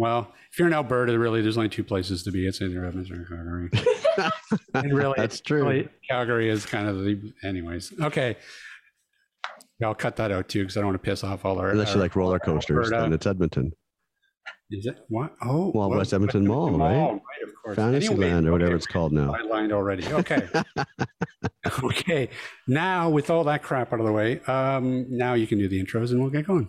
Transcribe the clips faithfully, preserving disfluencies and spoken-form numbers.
Well, if you're in Alberta, really, there's only two places to be. It's either Edmonton or Calgary. And really, that's true. Really, Calgary is kind of the, anyways. Okay. I'll cut that out too, because I don't want to piss off all our. Unless our, you like roller coasters, Alberta. Then it's Edmonton. Is it what? Oh, well, well West Edmonton, Edmonton Mall, Mall, right? Right, of course. Fantasyland anyway, or whatever okay, it's called now. I lined already. Okay. Okay. Now, with all that crap out of the way, um, now you can do the intros and we'll get going.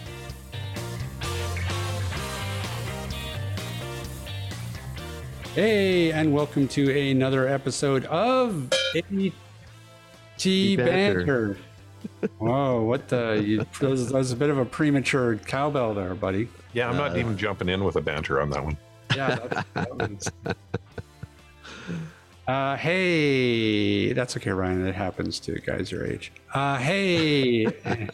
Hey, and welcome to another episode of AT Banter. Whoa, what the? You, that, was, that was a bit of a premature cowbell there, buddy. Yeah, I'm not uh, even jumping in with a banter on that one. Yeah. That, that was, uh, hey, that's okay, Ryan. It happens to guys your age. Uh, hey.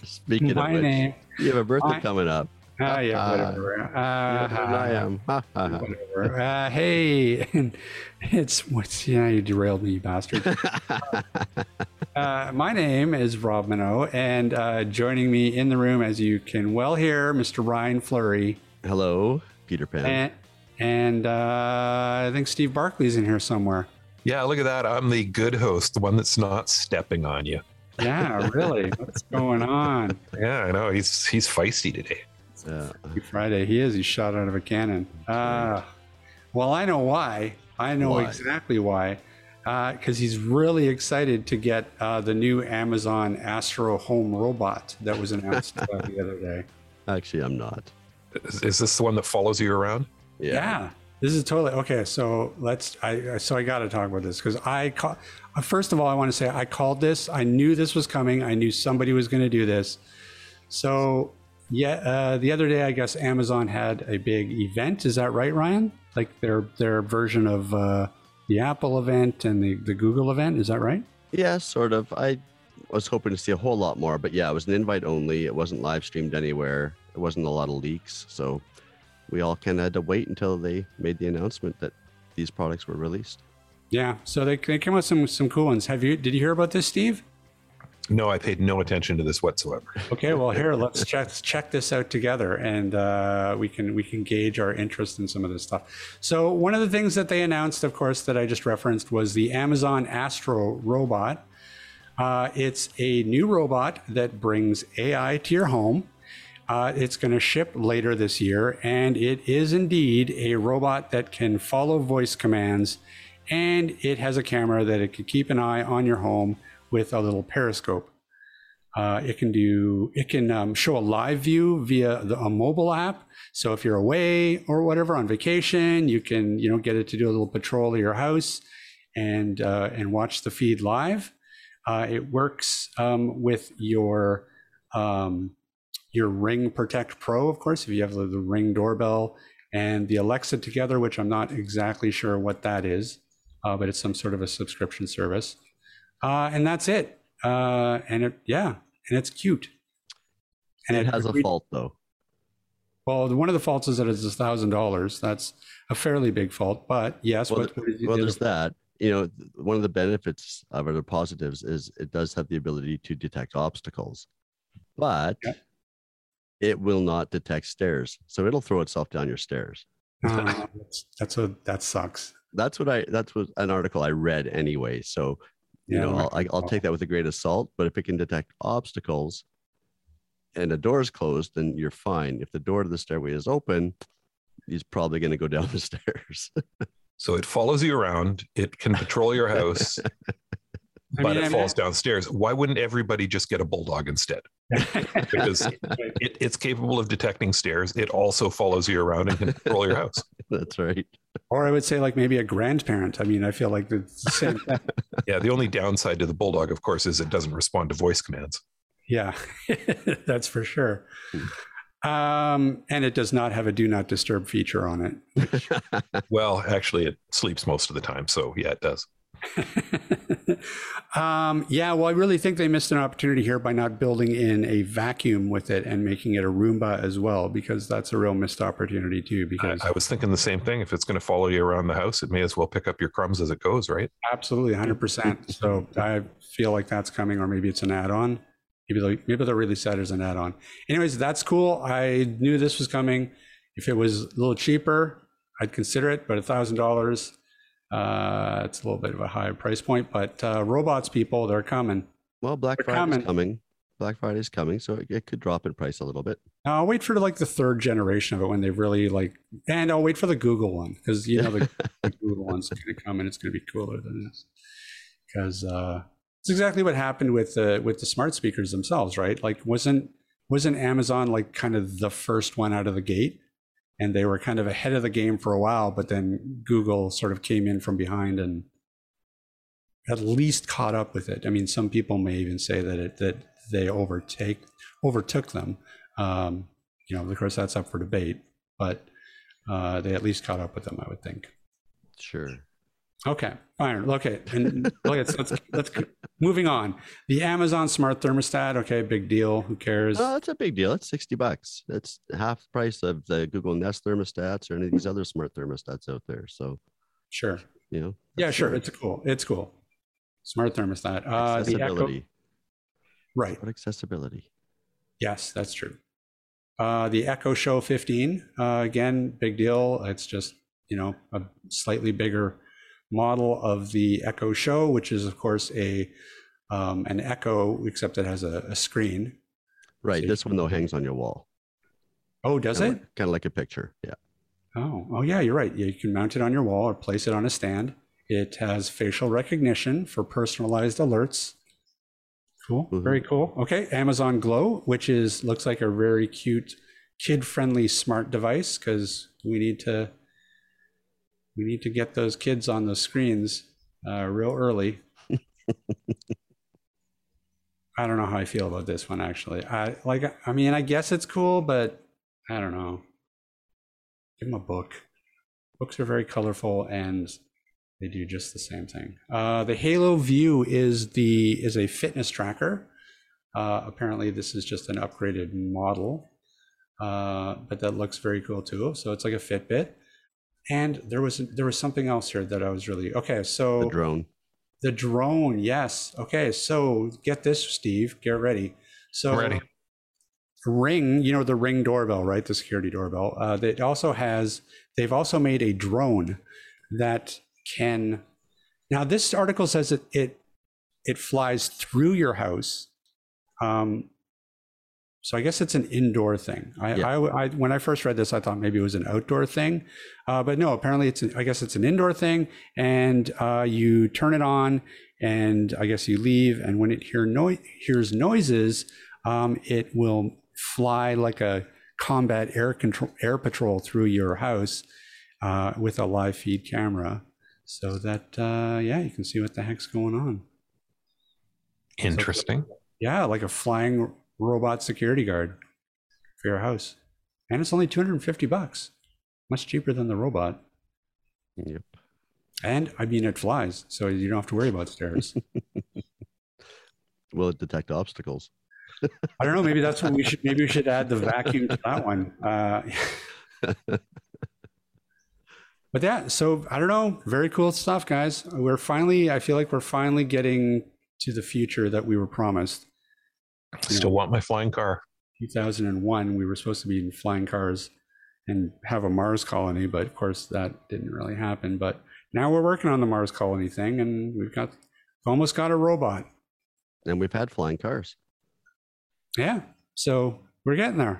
Speaking my of which, name, you have a birthday my, coming up. Ah, yeah, whatever. Uh, uh, yeah, I am. Uh, whatever. Uh, hey, it's what's yeah, you derailed me, you bastard. uh, my name is Rob Mineault, and uh, joining me in the room, as you can well hear, Mister Ryan Fleury. Hello, Peter Pan. And, and uh, I think Steve Barclay's in here somewhere. Yeah, look at that. I'm the good host, the one that's not stepping on you. Yeah, really. What's going on? Yeah, I know. He's he's feisty today. Yeah. Friday he is. He's shot out of a cannon. Uh, well, I know why. I know why? exactly why. Because uh, he's really excited to get uh, the new Amazon Astro home robot that was announced uh, the other day. Actually, I'm not. Is, is this the one that follows you around? Yeah. Yeah. This is totally okay. So let's. I so I got to talk about this because I call, first of all I want to say I called this. I knew this was coming. I knew somebody was going to do this. So. Yeah, uh, the other day, I guess Amazon had a big event. Is that right, Ryan? Like their their version of uh, the Apple event and the, the Google event. Is that right? Yeah, sort of. I was hoping to see a whole lot more, but yeah, it was an invite only. It wasn't live streamed anywhere. It wasn't a lot of leaks. So we all kind of had to wait until they made the announcement that these products were released. Yeah, so they, they came out with some, some cool ones. Have you? Did you hear about this, Steve? No, I paid no attention to this whatsoever. Okay, well, here let's check check this out together, and uh, we can we can gauge our interest in some of this stuff. So one of the things that they announced, of course, that I just referenced was the Amazon Astro robot. Uh, it's a new robot that brings A I to your home. Uh, it's going to ship later this year, and it is indeed a robot that can follow voice commands, and it has a camera that it can keep an eye on your home with a little periscope. Uh, it can do, it can um, show a live view via the, a mobile app. So if you're away or whatever on vacation, you can, you know, get it to do a little patrol of your house and uh, and watch the feed live. Uh, it works um, with your um, your Ring Protect Pro, of course, if you have the, the Ring doorbell and the Alexa together, which I'm not exactly sure what that is, uh, but it's some sort of a subscription service. Uh, and that's it. Uh, and it, yeah, and it's cute. And it, it has a fault though. Well, one of the faults is that it's a thousand dollars. That's a fairly big fault, but yes. Well, what, what well there's that, you know, one of the benefits of it, the positives is it does have the ability to detect obstacles, but yeah. It will not detect stairs. So it'll throw itself down your stairs. Uh, that's, that's a, that sucks. That's what I, that's what an article I read anyway. So You yeah, know, I'll, I'll take that with a grain of salt, but if it can detect obstacles and a door is closed, then you're fine. If the door to the stairway is open, he's probably going to go down the stairs. So it follows you around. It can patrol your house, but I mean, it I mean, falls downstairs. Why wouldn't everybody just get a bulldog instead? Because it, it's capable of detecting stairs. It also follows you around and can patrol your house. That's right. Or I would say like maybe a grandparent. I mean, I feel like it's the same. Yeah. The only downside to the Bulldog, of course, is it doesn't respond to voice commands. Yeah, that's for sure. Um, and it does not have a do not disturb feature on it. Which... well, actually, it sleeps most of the time. So yeah, it does. um, yeah, well, I really think they missed an opportunity here by not building in a vacuum with it and making it a Roomba as well, because that's a real missed opportunity too. Because I, I was thinking the same thing. If it's going to follow you around the house, it may as well pick up your crumbs as it goes, right? Absolutely, one hundred percent. So I feel like that's coming, or maybe it's an add-on. Maybe they'll, maybe they'll release that as an add-on. Anyways, that's cool. I knew this was coming. If it was a little cheaper, I'd consider it, but a thousand dollars. Uh, it's a little bit of a high price point, but uh, robots, people, they're coming. Well, Black Friday's coming. Black Friday's coming, so it, it could drop in price a little bit. I'll wait for like the third generation of it when they really like, and I'll wait for the Google one, because you know the, the Google one's going to come and it's going to be cooler than this, because uh, it's exactly what happened with the with the smart speakers themselves, right? Like, wasn't wasn't Amazon like kind of the first one out of the gate? And they were kind of ahead of the game for a while, but then Google sort of came in from behind and at least caught up with it. I mean, some people may even say that it, that they overtake overtook them. Um, you know, of course, that's up for debate, but uh, they at least caught up with them, I would think. Sure. Okay. Fine. Okay. And let's, let's, let's moving on. The Amazon smart thermostat. Okay. Big deal. Who cares? Oh, that's a big deal. It's sixty bucks. That's half the price of the Google Nest thermostats or any of these other smart thermostats out there. So sure. You know, yeah, sure. Cool. It's cool. It's cool. Smart thermostat. Uh, accessibility. The Echo... Right. But accessibility. Yes, that's true. Uh, the Echo Show fifteen. Uh, again, big deal. It's just, you know, a slightly bigger model of the Echo Show, which is of course a um an Echo, except it has a, a screen, right? So this one though hangs on your wall. Oh, does kind it of like, kind of like a picture? Yeah. Oh oh yeah, you're right. You can mount it on your wall or place it on a stand. It has facial recognition for personalized alerts. Cool. Mm-hmm. Very cool. Okay. Amazon Glow, which is looks like a very cute kid-friendly smart device, because we need to We need to get those kids on those screens uh, real early. I don't know how I feel about this one, actually. I like. I mean, I guess it's cool, but I don't know. Give them a book. Books are very colorful, and they do just the same thing. Uh, the Halo View is the is a fitness tracker. Uh, apparently, this is just an upgraded model, uh, but that looks very cool too. So it's like a Fitbit. And there was there was something else here that I was really okay. So the drone, the drone, yes. Okay, so get this, Steve. Get ready. So ready. Ring, you know the Ring doorbell, right? The security doorbell. Uh, it also has. They've also made a drone that can. Now this article says that it it flies through your house. Um, So I guess it's an indoor thing. I, yeah. I, I, when I first read this, I thought maybe it was an outdoor thing, uh, but no, apparently it's, an, I guess it's an indoor thing, and uh, you turn it on and I guess you leave. And when it hear no, hears noises, um, it will fly like a combat air control, air patrol through your house uh, with a live feed camera, so that, uh, yeah, you can see what the heck's going on. Interesting. So, yeah. Like a flying robot security guard for your house, and it's only two hundred fifty bucks, much cheaper than the robot. Yep. And I mean, it flies, so you don't have to worry about stairs. Will it detect obstacles? I don't know. Maybe that's what we should. Maybe we should add the vacuum to that one. Uh, but yeah, so I don't know. Very cool stuff, guys. We're finally. I feel like we're finally getting to the future that we were promised. I still want my flying car. two thousand one, we were supposed to be in flying cars and have a Mars colony, but of course that didn't really happen. But now we're working on the Mars colony thing, and we've got almost got a robot. And we've had flying cars. Yeah. So we're getting there.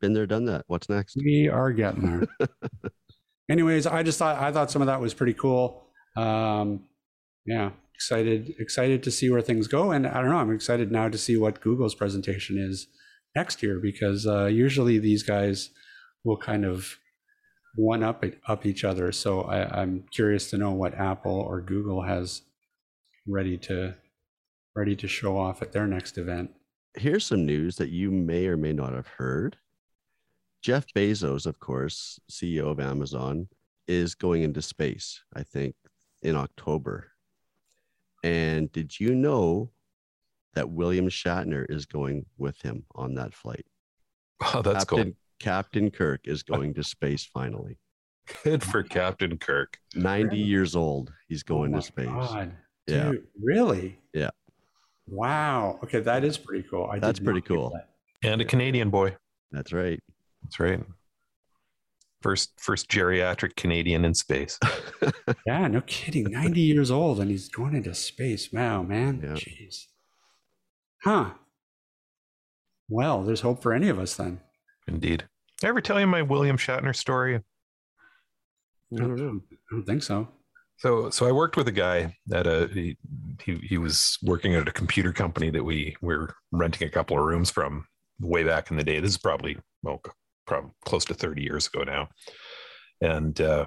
Been there, done that. What's next? We are getting there. Anyways, I just thought I thought some of that was pretty cool. Um, yeah. Excited, excited to see where things go, and I don't know. I'm excited now to see what Google's presentation is next year, because uh, usually these guys will kind of one up up each other. So I, I'm curious to know what Apple or Google has ready to ready to show off at their next event. Here's some news that you may or may not have heard. Jeff Bezos, of course, C E O of Amazon, is going into space, I think, in October. And did you know that William Shatner is going with him on that flight? Oh, that's Captain, cool. Captain Kirk is going to space finally. Good for Captain Kirk. ninety really? Years old. He's going oh to space. God. Yeah. Dude, really? Yeah. Wow. Okay. That is pretty cool. I that's pretty cool. That. And a Canadian boy. That's right. That's right. First, first geriatric Canadian in space. Yeah. No kidding. ninety years old and he's going into space. Wow, man. Yeah. Jeez. Huh. Well, there's hope for any of us then. Indeed. Did I ever tell you my William Shatner story? I don't know. I don't think so. So, so I worked with a guy that uh, he, he he was working at a computer company that we were renting a couple of rooms from way back in the day. This is probably well, probably close to thirty years ago now. And uh,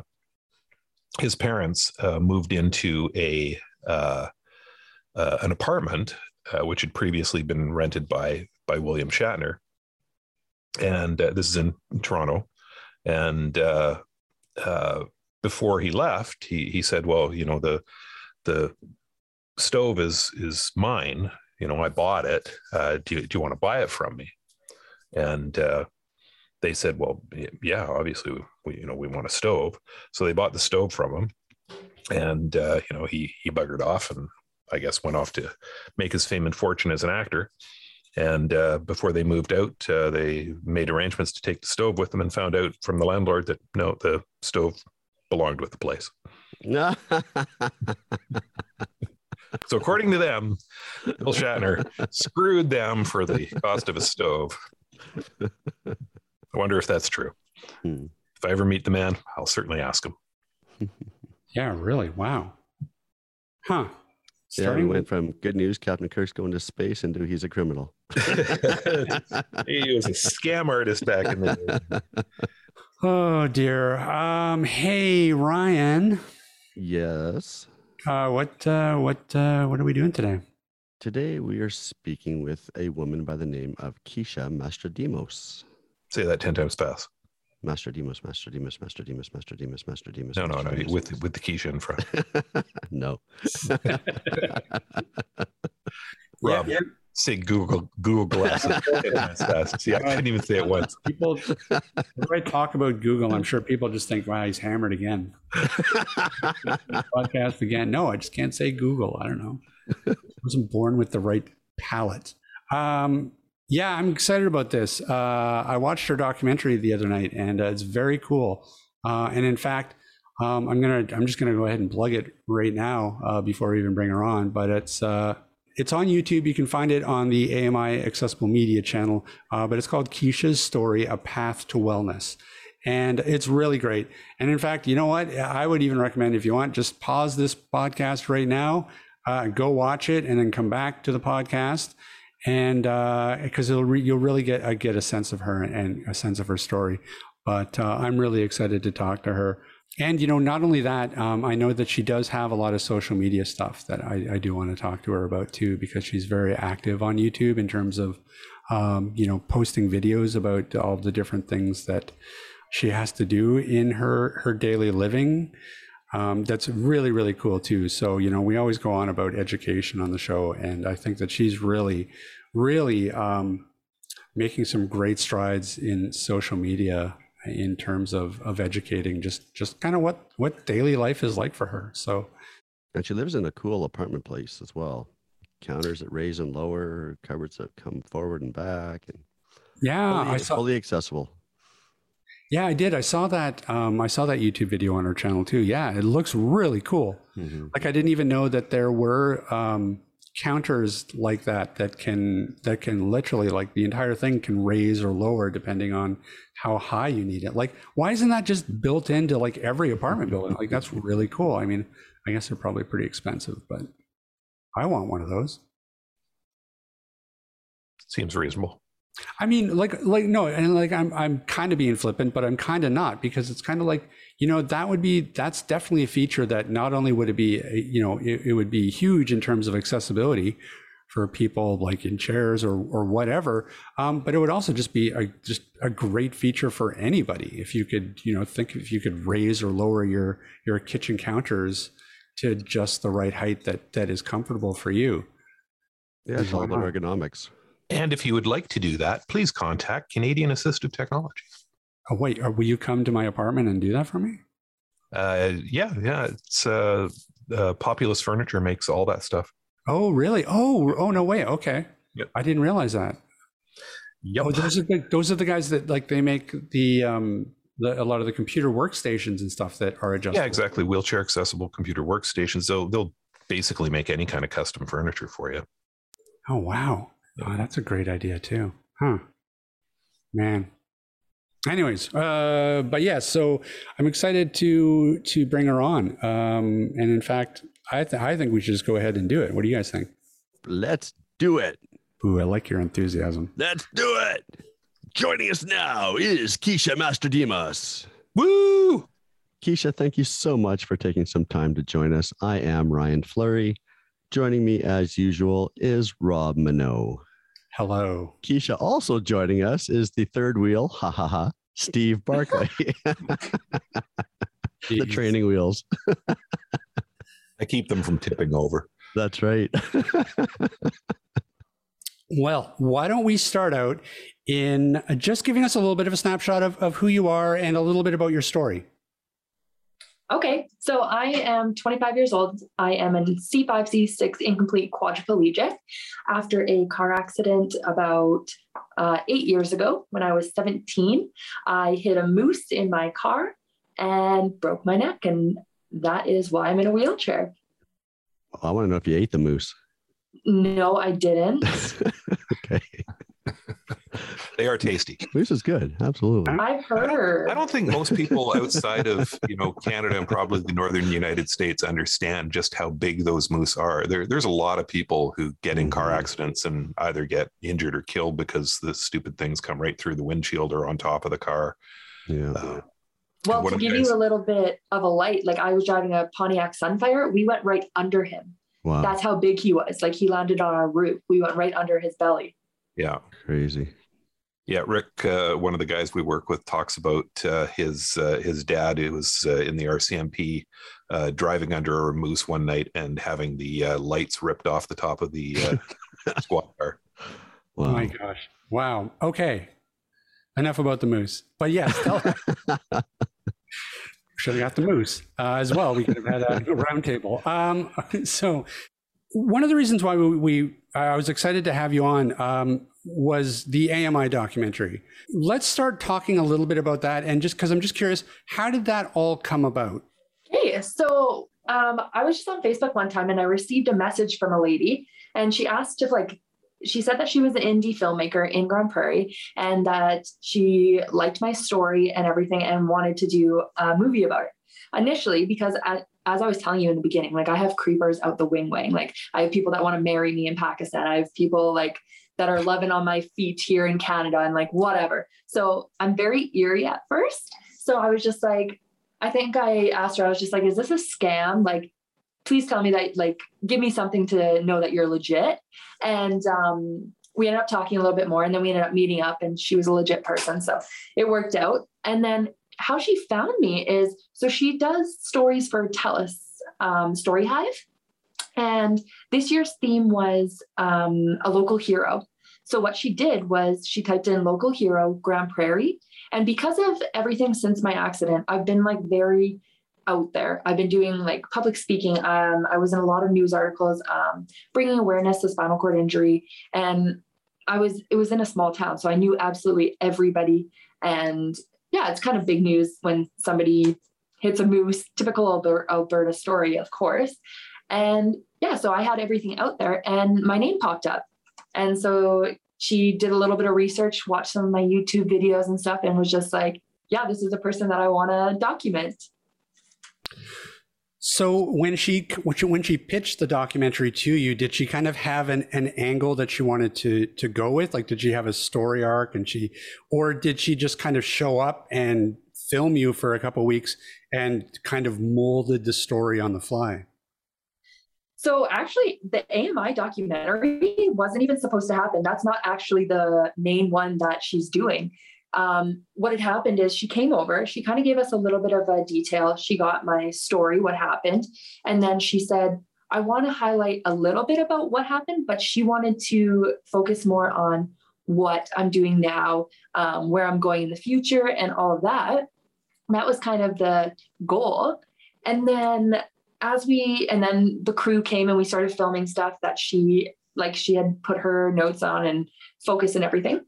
his parents uh, moved into a uh, uh, an apartment uh, which had previously been rented by by William Shatner. And uh, this is in Toronto, and uh, uh, before he left, he he said, "Well, you know, the the stove is is mine. You know, I bought it. Uh, do you, do you want to buy it from me?" And uh, they said, "Well, yeah, obviously, we, you know, we want a stove." So they bought the stove from him, and uh, you know, he he buggered off, and I guess went off to make his fame and fortune as an actor. And uh, before they moved out, uh, they made arrangements to take the stove with them and found out from the landlord that, no, the stove belonged with the place. So according to them, Bill Shatner screwed them for the cost of a stove. I wonder if that's true. Hmm. If I ever meet the man, I'll certainly ask him. Yeah, really? Wow. Huh. Yeah, we went from good news, Captain Kirk's going to space, into he's a criminal. He was a scam artist back in the day. Oh, dear. Um, hey, Ryan. Yes. Uh, what, uh, what, uh, what are we doing today? Today, we are speaking with a woman by the name of Keisha Mastrodimos. Say that ten times fast. Mastrodimos, Mastrodimos, Mastrodimos, Mastrodimos, Mastrodimos. No, no, no, with with the Keisha in front. No. Rob, yeah, yeah. Say Google Google Glasses. See, I couldn't even say it once. People, when I talk about Google, I'm sure people just think, "Wow, he's hammered again." Podcast again. No, I just can't say Google. I don't know. I wasn't born with the right palate. Um, Yeah, I'm excited about this. Uh, I watched her documentary the other night, and uh, it's very cool. Uh, and in fact, um, I'm gonna, I'm just gonna go ahead and plug it right now uh, before we even bring her on. But it's, uh, it's on YouTube. You can find it on the A M I Accessible Media channel. Uh, but it's called Keisha's Story: A Path to Wellness, and it's really great. And in fact, you know what? I would even recommend, if you want, just pause this podcast right now, uh, go watch it, and then come back to the podcast. And because uh, it'll re you'll really get uh, get a sense of her and a sense of her story. But uh, I'm really excited to talk to her. And, you know, not only that, um, I know that she does have a lot of social media stuff that I, I do want to talk to her about, too, because she's very active on YouTube in terms of, um, you know, posting videos about all the different things that she has to do in her her daily living. Um, that's really, really cool, too. So, you know, we always go on about education on the show, and I think that she's really, really um, making some great strides in social media in terms of, of educating just, just kind of what, what daily life is like for her. So, and she lives in a cool apartment place as well. Counters that raise and lower, cupboards that come forward and back. And yeah, fully, I saw, fully accessible. Yeah, I did. I saw that. Um, I saw that YouTube video on her channel too. Yeah, it looks really cool. Mm-hmm. Like, I didn't even know that there were um, counters like that that can that can literally, like, the entire thing can raise or lower depending on how high you need it. Like, why isn't that just built into, like, every apartment building? Like, that's really cool. I mean, I guess they're probably pretty expensive, but I want one of those. Seems reasonable. I mean, like, like, no, and like, I'm, I'm kind of being flippant, but I'm kind of not, because it's kind of like, you know, that would be, that's definitely a feature that not only would it be, you know, it, it would be huge in terms of accessibility for people like in chairs or, or whatever, um, but it would also just be a, just a great feature for anybody. If you could, you know, think if you could raise or lower your, your kitchen counters to just the right height that, that is comfortable for you. Yeah, it's all about ergonomics. And if you would like to do that, please contact Canadian Assistive Technology. Oh, wait, or will you come to my apartment and do that for me? Uh, yeah, yeah. It's uh, uh, Populous Furniture makes all that stuff. Oh, really? Oh, oh, no way. Okay. Yep. I didn't realize that. Yep. Oh, those are the, those are the guys that like they make the, um, the a lot of the computer workstations and stuff that are adjustable. Yeah, exactly. Wheelchair accessible computer workstations. So they'll basically make any kind of custom furniture for you. Oh, wow. Oh, that's a great idea too. Huh. Man. Anyways, uh, but yeah, so I'm excited to to bring her on. Um, and in fact, I, th I think we should just go ahead and do it. What do you guys think? Let's do it. Ooh, I like your enthusiasm. Let's do it. Joining us now is Keisha Mastrodimos. Woo! Keisha, thank you so much for taking some time to join us. I am Ryan Fleury. Joining me as usual is Rob Mineault. Hello. Keisha, also joining us is the third wheel, ha ha ha, Steve Barclay. The training wheels. I keep them from tipping over. That's right. Well, why don't we start out in just giving us a little bit of a snapshot of, of who you are and a little bit about your story. Okay, so I am twenty-five years old. I am a C five C six incomplete quadriplegic after a car accident about uh, eight years ago when I was seventeen. I hit a moose in my car and broke my neck, and that is why I'm in a wheelchair. I want to know if you ate the moose. No, I didn't. Okay. They are tasty. Moose is good. Absolutely. I've heard. I don't, I don't think most people outside of, you know, Canada and probably the northern United States understand just how big those moose are. There, there's a lot of people who get in car accidents and either get injured or killed because the stupid things come right through the windshield or on top of the car. Yeah. Uh, well, to give you a little bit of a light, like I was driving a Pontiac Sunfire. We went right under him. Wow. That's how big he was. Like he landed on our roof. We went right under his belly. Yeah. Crazy. Yeah. Rick, uh, one of the guys we work with, talks about uh, his uh, his dad who was uh, in the R C M P uh, driving under a moose one night and having the uh, lights ripped off the top of the uh, squad car. Wow. Oh my gosh. Wow. Okay. Enough about the moose. But yes, tell should have got the moose uh, as well. We could have had a round table. Um, so one of the reasons why we, we I was excited to have you on um, was the A M I documentary. Let's start talking a little bit about that. And just because I'm just curious, how did that all come about? Hey, so um, I was just on Facebook one time and I received a message from a lady and she asked if like, she said that she was an indie filmmaker in Grande Prairie and that she liked my story and everything and wanted to do a movie about it. Initially, because I, as I was telling you in the beginning, like I have creepers out the wing wing. Like I have people that want to marry me in Pakistan. I have people like that are loving on my feet here in Canada and like whatever. So I'm very eerie at first. So I was just like, I think I asked her, I was just like, is this a scam? Like, please tell me that, like, give me something to know that you're legit. And um, we ended up talking a little bit more and then we ended up meeting up and she was a legit person. So it worked out. And then how she found me is, so she does stories for TELUS, um, StoryHive. And this year's theme was um, a local hero. So what she did was she typed in local hero, Grande Prairie. And because of everything since my accident, I've been like very out there. I've been doing like public speaking. Um, I was in a lot of news articles, um, bringing awareness to spinal cord injury. And I was, it was in a small town. So I knew absolutely everybody. And yeah, it's kind of big news when somebody hits a moose, typical Alberta story, of course. And yeah, so I had everything out there and my name popped up. And so she did a little bit of research, watched some of my YouTube videos and stuff, and was just like, yeah, this is a person that I want to document. So when she when she pitched the documentary to you, did she kind of have an, an angle that she wanted to to go with? Like, did she have a story arc, and she, or did she just kind of show up and film you for a couple of weeks and kind of molded the story on the fly? So actually, the A M I documentary wasn't even supposed to happen. That's not actually the main one that she's doing. Um, what had happened is she came over, she kind of gave us a little bit of a detail. She got my story, what happened. And then she said, I want to highlight a little bit about what happened, but she wanted to focus more on what I'm doing now, um, where I'm going in the future and all of that. That was kind of the goal. And then as we, and then the crew came and we started filming stuff that she, like she had put her notes on and focus and everything.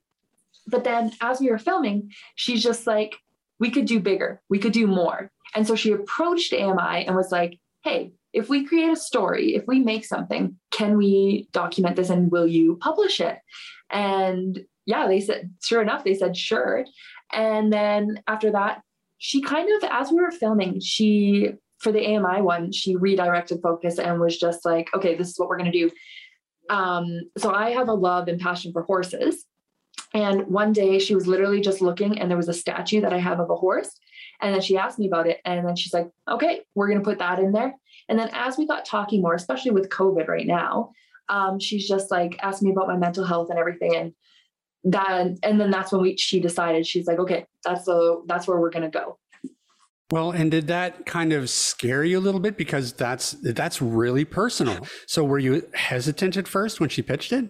But then as we were filming, she's just like, we could do bigger, we could do more. And so she approached A M I and was like, hey, if we create a story, if we make something, can we document this and will you publish it? And yeah, they said, sure enough, they said, sure. And then after that, she kind of, as we were filming, she, for the A M I one, she redirected focus and was just like, okay, this is what we're going to do. Um, so I have a love and passion for horses. And one day she was literally just looking and there was a statue that I have of a horse. And then she asked me about it. And then she's like, okay, we're going to put that in there. And then as we got talking more, especially with COVID right now, um, she's just like, asked me about my mental health and everything. And that, and then that's when we, she decided, she's like, okay, that's the, that's where we're going to go. Well, and did that kind of scare you a little bit? Because that's, that's really personal. So were you hesitant at first when she pitched it?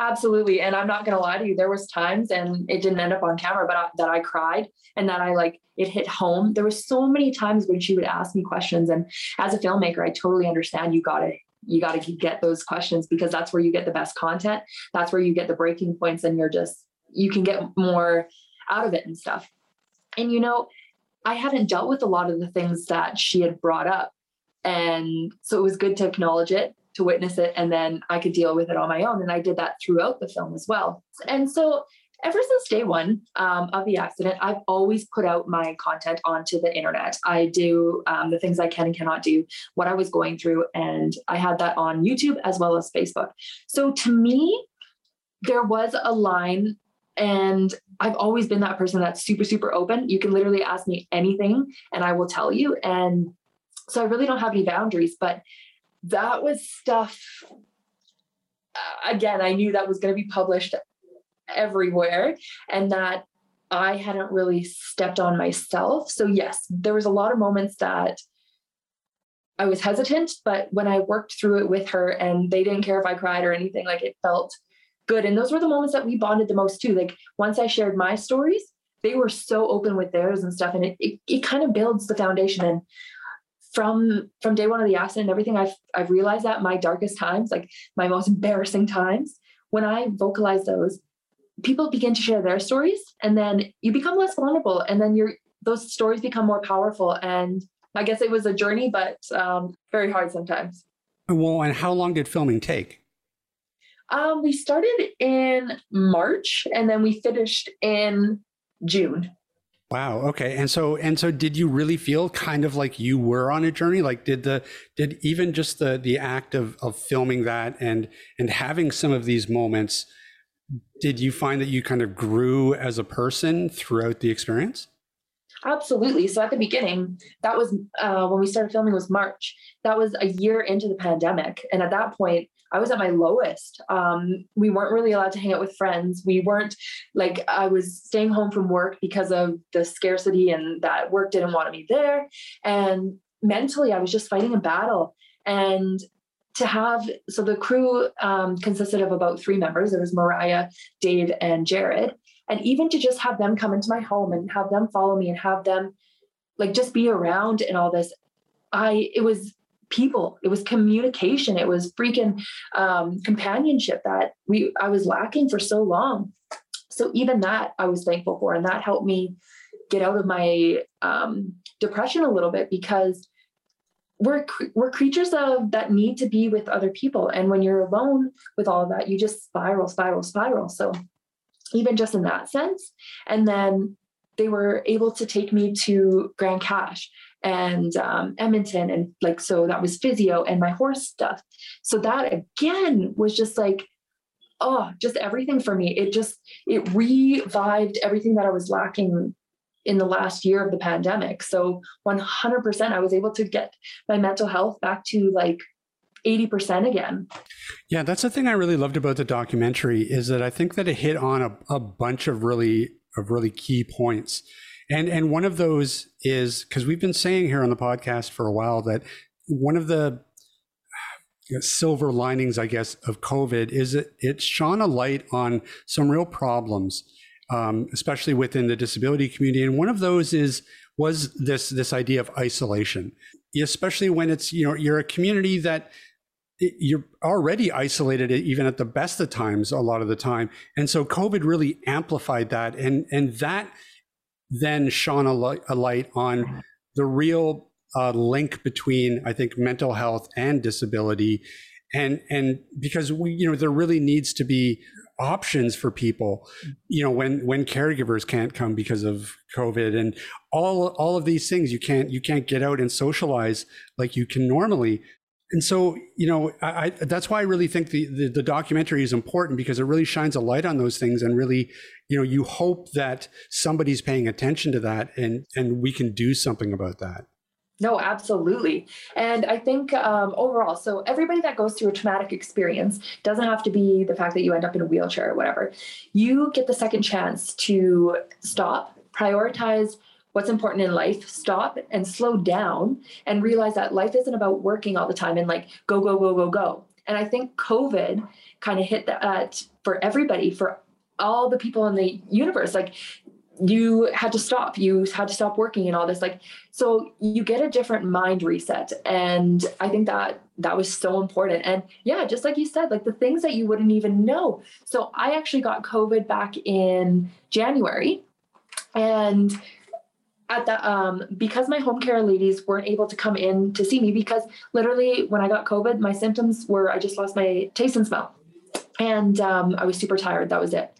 Absolutely. And I'm not going to lie to you. There was times, and it didn't end up on camera, but I, that I cried and that I like, it hit home. There were so many times when she would ask me questions. And as a filmmaker, I totally understand you got to, you got to get those questions because that's where you get the best content. That's where you get the breaking points and you're just, you can get more out of it and stuff. And, you know, I hadn't dealt with a lot of the things that she had brought up. And so it was good to acknowledge it, to witness it, and then I could deal with it on my own. And I did that throughout the film as well. And so ever since day one um, of the accident, I've always put out my content onto the internet. I do um, the things I can and cannot do, what I was going through. And I had that on YouTube as well as Facebook. So to me, there was a line, and I've always been that person that's super, super open. You can literally ask me anything and I will tell you. And so I really don't have any boundaries, but that was stuff, uh, again, I knew that was going to be published everywhere and that I hadn't really stepped on myself. So yes, there was a lot of moments that I was hesitant, but when I worked through it with her and they didn't care if I cried or anything, like it felt good. And those were the moments that we bonded the most too. Like once I shared my stories, they were so open with theirs and stuff. And it, it, it kind of builds the foundation. And From from day one of the accident and everything, I've I've realized that my darkest times, like my most embarrassing times, when I vocalize those, people begin to share their stories, and then you become less vulnerable, and then your those stories become more powerful. And I guess it was a journey, but um, very hard sometimes. Well, and how long did filming take? Um, we started in March, and then we finished in June. Wow. Okay. And so, and so did you really feel kind of like you were on a journey? Like did the, did even just the, the act of, of filming that and, and having some of these moments, did you find that you kind of grew as a person throughout the experience? Absolutely. So at the beginning, that was, uh, when we started filming was March. That was a year into the pandemic. And at that point, I was at my lowest. Um, we weren't really allowed to hang out with friends. We weren't like, I was staying home from work because of the scarcity and that work didn't want me there. And mentally, I was just fighting a battle. And to have, so the crew um, consisted of about three members. There was Mariah, Dave, and Jared. And even to just have them come into my home and have them follow me and have them like just be around and all this, I, it was people, it was communication, it was freaking um, companionship that we I was lacking for so long. So even that I was thankful for, and that helped me get out of my um, depression a little bit, because we're we're creatures of that need to be with other people, and when you're alone with all of that, you just spiral, spiral, spiral. So even just in that sense, and then they were able to take me to Grande Cache. and um, Edmonton. And like, so that was physio and my horse stuff. So that again was just like, oh, just everything for me. It just, it revived everything that I was lacking in the last year of the pandemic. So one hundred percent I was able to get my mental health back to like eighty percent again. Yeah, that's the thing I really loved about the documentary, is that I think that it hit on a, a bunch of really of really key points. And and one of those is, because we've been saying here on the podcast for a while that one of the silver linings, I guess, of COVID is that it shone a light on some real problems, um, especially within the disability community. And one of those is was this this idea of isolation, especially when it's, you know, you're a community that you're already isolated, even at the best of times, a lot of the time. And so COVID really amplified that. And and that then shone a light, a light on the real uh, link between, I think, mental health and disability. And and because, we, you know, there really needs to be options for people, you know, when when caregivers can't come because of COVID and all all of these things, you can't you can't get out and socialize like you can normally. And so, you know, I, I that's why I really think the, the the documentary is important, because it really shines a light on those things, and really, you know, you hope that somebody's paying attention to that, and and we can do something about that. No, absolutely. And I think um, overall, so everybody that goes through a traumatic experience, doesn't have to be the fact that you end up in a wheelchair or whatever, you get the second chance to stop, prioritize what's important in life, stop and slow down and realize that life isn't about working all the time and like go, go, go, go, go. And I think COVID kind of hit that for everybody, for all the people in the universe. Like, you had to stop, you had to stop working and all this, like, so you get a different mind reset. And I think that that was so important. And yeah, just like you said, like the things that you wouldn't even know. So I actually got COVID back in January, and at the, um, because my home care ladies weren't able to come in to see me, because literally when I got COVID, my symptoms were, I just lost my taste and smell. And, um, I was super tired. That was it.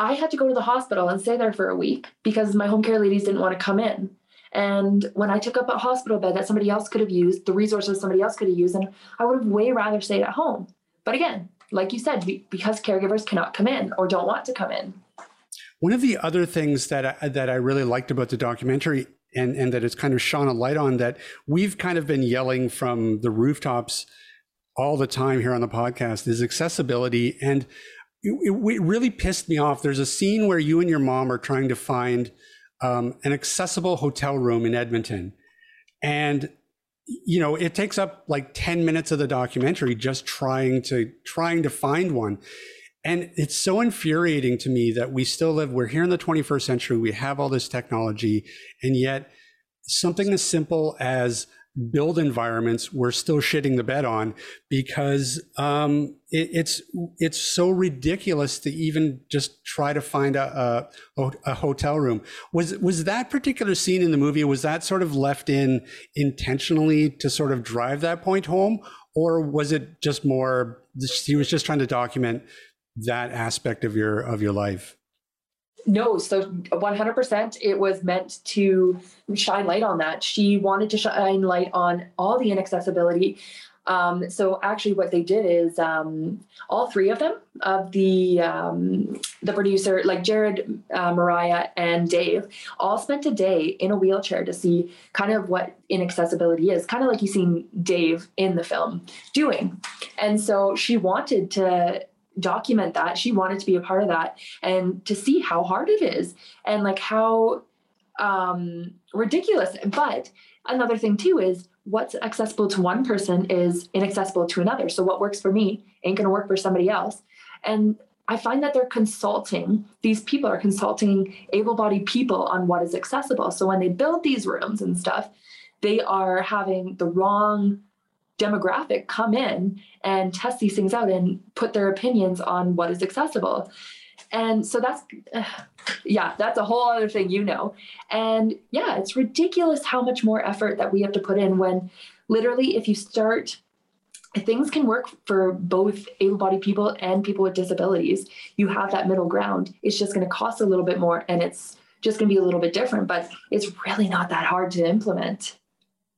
I had to go to the hospital and stay there for a week because my home care ladies didn't want to come in. And when I took up a hospital bed that somebody else could have used, the resources somebody else could have used, and I would have way rather stayed at home. But again, like you said, because caregivers cannot come in or don't want to come in. One of the other things that I, that I really liked about the documentary, and, and that it's kind of shone a light on, that we've kind of been yelling from the rooftops all the time here on the podcast, is accessibility. And it really pissed me off. There's a scene where you and your mom are trying to find um, an accessible hotel room in Edmonton. And, you know, it takes up like ten minutes of the documentary just trying to trying to find one. And it's so infuriating to me that we still live, we're here in the twenty-first century, we have all this technology, and yet something as simple as build environments we're still shitting the bed on, because um, it, it's it's so ridiculous to even just try to find a, a a hotel room. Was was that particular scene in the movie, was that sort of left in intentionally to sort of drive that point home, or was it just more she was just trying to document that aspect of your of your life? No, so one hundred percent it was meant to shine light on that. She wanted to shine light on all the inaccessibility. Um, so actually what they did is um, all three of them, of the um, the producer, like Jared, uh, Mariah, and Dave, all spent a day in a wheelchair to see kind of what inaccessibility is, kind of like you seen Dave in the film doing. And so she wanted to document that. She wanted to be a part of that and to see how hard it is and like how um ridiculous. But another thing too is what's accessible to one person is inaccessible to another. So what works for me ain't gonna work for somebody else. And I find that they're consulting, these people are consulting able-bodied people on what is accessible. So when they build these rooms and stuff, they are having the wrong demographic come in and test these things out and put their opinions on what is accessible. And so that's, uh, yeah, that's a whole other thing, you know. And yeah, it's ridiculous how much more effort that we have to put in when literally if you start, things can work for both able-bodied people and people with disabilities. You have that middle ground. It's just going to cost a little bit more, and it's just going to be a little bit different, but it's really not that hard to implement.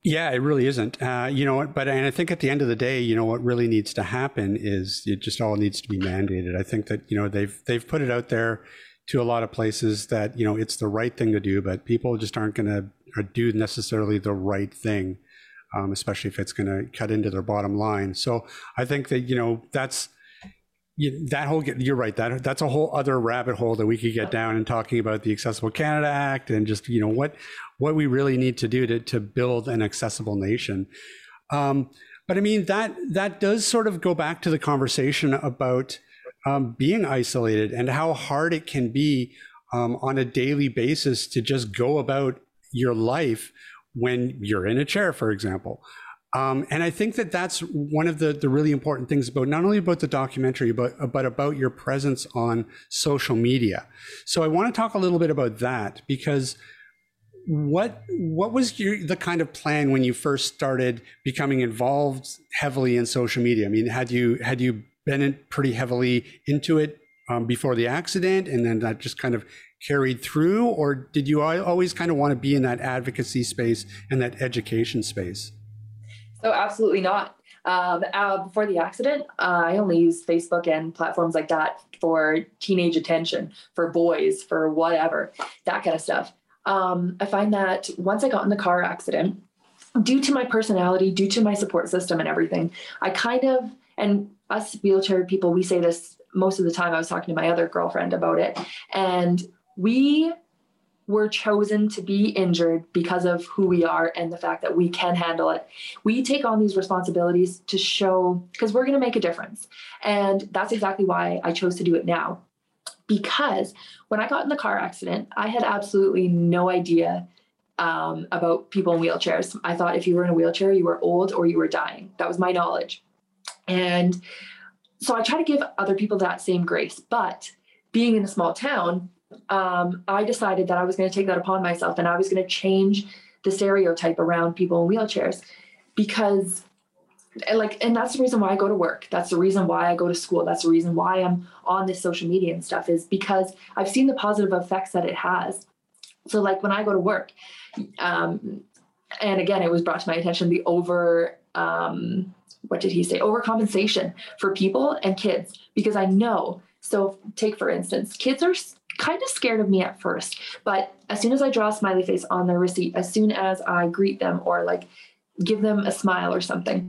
Yeah, it really isn't. Uh, you know, but and I think at the end of the day, you know, what really needs to happen is it just all needs to be mandated. I think that, you know, they've they've put it out there to a lot of places that, you know, it's the right thing to do, but people just aren't going to do necessarily the right thing, um, especially if it's going to cut into their bottom line. So I think that, you know, that's you, that whole, you're right, that that's a whole other rabbit hole that we could get down in talking about the Accessible Canada Act and just, you know, what what we really need to do to, to build an accessible nation. Um, but I mean, that that does sort of go back to the conversation about um, being isolated and how hard it can be um, on a daily basis to just go about your life when you're in a chair, for example. Um, and I think that that's one of the, the really important things about not only about the documentary, but, but about your presence on social media. So I want to talk a little bit about that, because what what was your, the kind of plan when you first started becoming involved heavily in social media? I mean, had you, had you been in pretty heavily into it um, before the accident, and then that just kind of carried through, or did you always kind of want to be in that advocacy space and that education space? So absolutely not. Um, uh, before the accident, uh, I only used Facebook and platforms like that for teenage attention, for boys, for whatever, that kind of stuff. Um, I find that once I got in the car accident, due to my personality, due to my support system and everything, I kind of, and us wheelchair people, we say this most of the time. I was talking to my other girlfriend about it, and we were chosen to be injured because of who we are and the fact that we can handle it. We take on these responsibilities to show, because we're going to make a difference. And that's exactly why I chose to do it now. Because when I got in the car accident, I had absolutely no idea um, about people in wheelchairs. I thought if you were in a wheelchair, you were old or you were dying. That was my knowledge. And so I try to give other people that same grace. But being in a small town, Um, I decided that I was going to take that upon myself, and I was going to change the stereotype around people in wheelchairs, because like, and that's the reason why I go to work. That's the reason why I go to school. That's the reason why I'm on this social media and stuff, is because I've seen the positive effects that it has. So like when I go to work, um, and again, it was brought to my attention, the over, um, what did he say? Overcompensation for people and kids, because I know, so take for instance, kids are kind of scared of me at first, but as soon as I draw a smiley face on their receipt, as soon as I greet them or like give them a smile or something,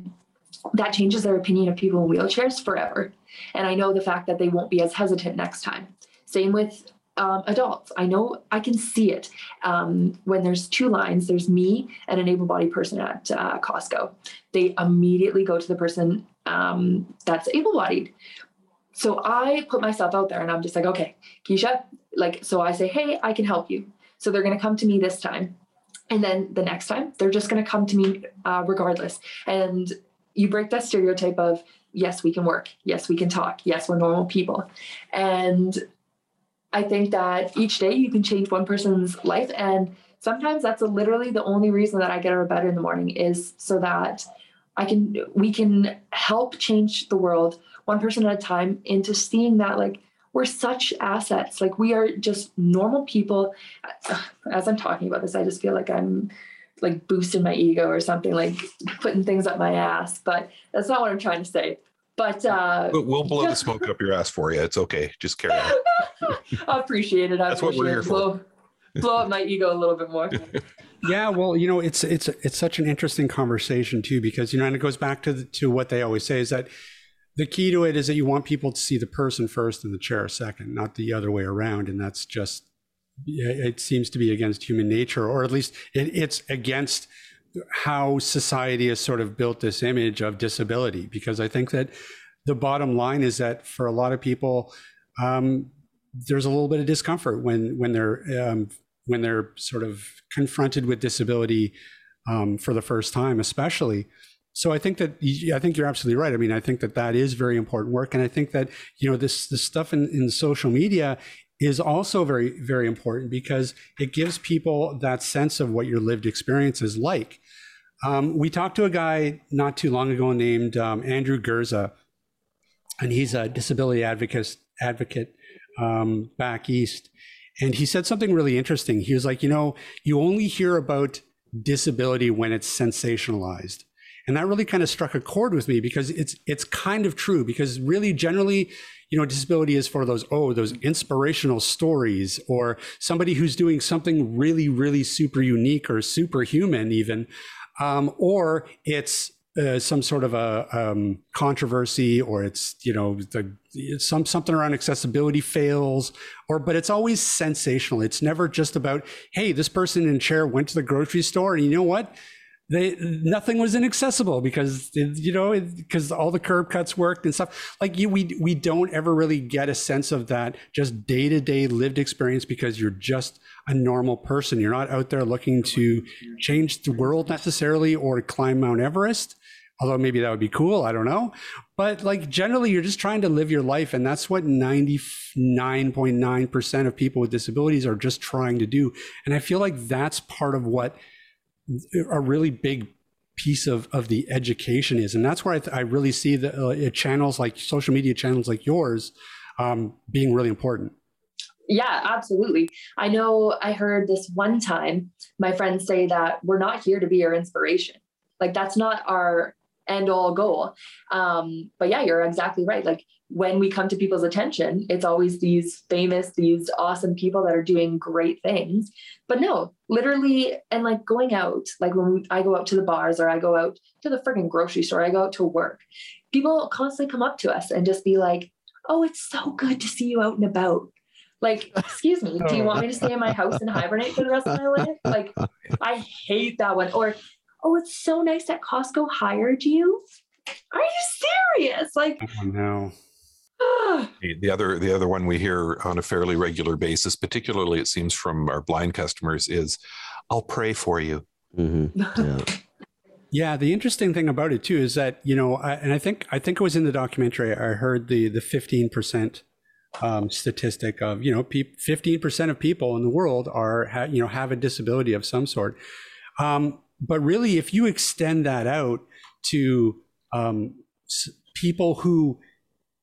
that changes their opinion of people in wheelchairs forever. And I know the fact that they won't be as hesitant next time. Same with um, adults. I know I can see it. Um, when there's two lines, there's me and an able-bodied person at uh, Costco. They immediately go to the person um, that's able-bodied. So I put myself out there and I'm just like, okay, Keisha, like, so I say, hey, I can help you. So they're going to come to me this time. And then the next time they're just going to come to me uh, regardless. And you break that stereotype of, yes, we can work. Yes, we can talk. Yes, we're normal people. And I think that each day you can change one person's life. And sometimes that's literally the only reason that I get out of bed in the morning, is so that I can, we can help change the world one person at a time, into seeing that like we're such assets, like we are just normal people. As I'm talking about this, I just feel like I'm like boosting my ego or something, like putting things up my ass, but that's not what I'm trying to say. But uh, we'll blow the smoke up your ass for you. It's okay. Just carry on. I appreciate it. I that's appreciate what we're here it. for. Blow, blow up my ego a little bit more. Yeah, well, you know, it's it's it's such an interesting conversation too, because you know, and it goes back to the, to what they always say is that. The key to it is that you want people to see the person first and the chair second, not the other way around. And that's just, it seems to be against human nature, or at least it, it's against how society has sort of built this image of disability. Because I think that the bottom line is that for a lot of people, um, there's a little bit of discomfort when, when, they're, um, when they're sort of confronted with disability um, for the first time, especially. So I think that I think you're absolutely right. I mean, I think that that is very important work. And I think that, you know, this, this stuff in, in social media is also very, very important, because it gives people that sense of what your lived experience is like. Um, we talked to a guy not too long ago named um, Andrew Gerza, and he's a disability advocate, advocate um, back east. And he said something really interesting. He was like, you know, you only hear about disability when it's sensationalized. And that really kind of struck a chord with me, because it's it's kind of true, because really generally, you know, disability is for those, oh, those inspirational stories, or somebody who's doing something really, really super unique or superhuman even, um, or it's uh, some sort of a um, controversy, or it's, you know, the, some something around accessibility fails, or, but it's always sensational. It's never just about, hey, this person in chair went to the grocery store and you know what? They, nothing was inaccessible because, you know, because all the curb cuts worked and stuff. Like you, we, we don't ever really get a sense of that just day-to-day lived experience, because you're just a normal person. You're not out there looking to change the world necessarily, or to climb Mount Everest, although maybe that would be cool, I don't know. But like generally you're just trying to live your life, and that's what ninety-nine point nine percent of people with disabilities are just trying to do. And I feel like that's part of what a really big piece of, of the education is. And that's where I, th I really see the uh, channels like social media channels like yours um, being really important. Yeah, absolutely. I know I heard this one time, my friends say that we're not here to be your inspiration. Like that's not our end all goal. Um, but yeah, you're exactly right. Like when we come to people's attention, it's always these famous, these awesome people that are doing great things. But no, literally, and like going out, like when I go out to the bars, or I go out to the friggin' grocery store, I go out to work, people constantly come up to us and just be like, oh, it's so good to see you out and about. Like, excuse me, do you want me to stay in my house and hibernate for the rest of my life? Like, I hate that one. Or, oh, it's so nice that Costco hired you. Are you serious? Like, oh, no. The other, the other one we hear on a fairly regular basis, particularly it seems from our blind customers, is, I'll pray for you. Mm-hmm. Yeah. Yeah. The interesting thing about it too is that, you know, I, and I think, I think it was in the documentary, I heard the, the fifteen percent um, statistic of, you know, fifteen percent of people in the world are, ha you know, have a disability of some sort. Um, But really, if you extend that out to um, people who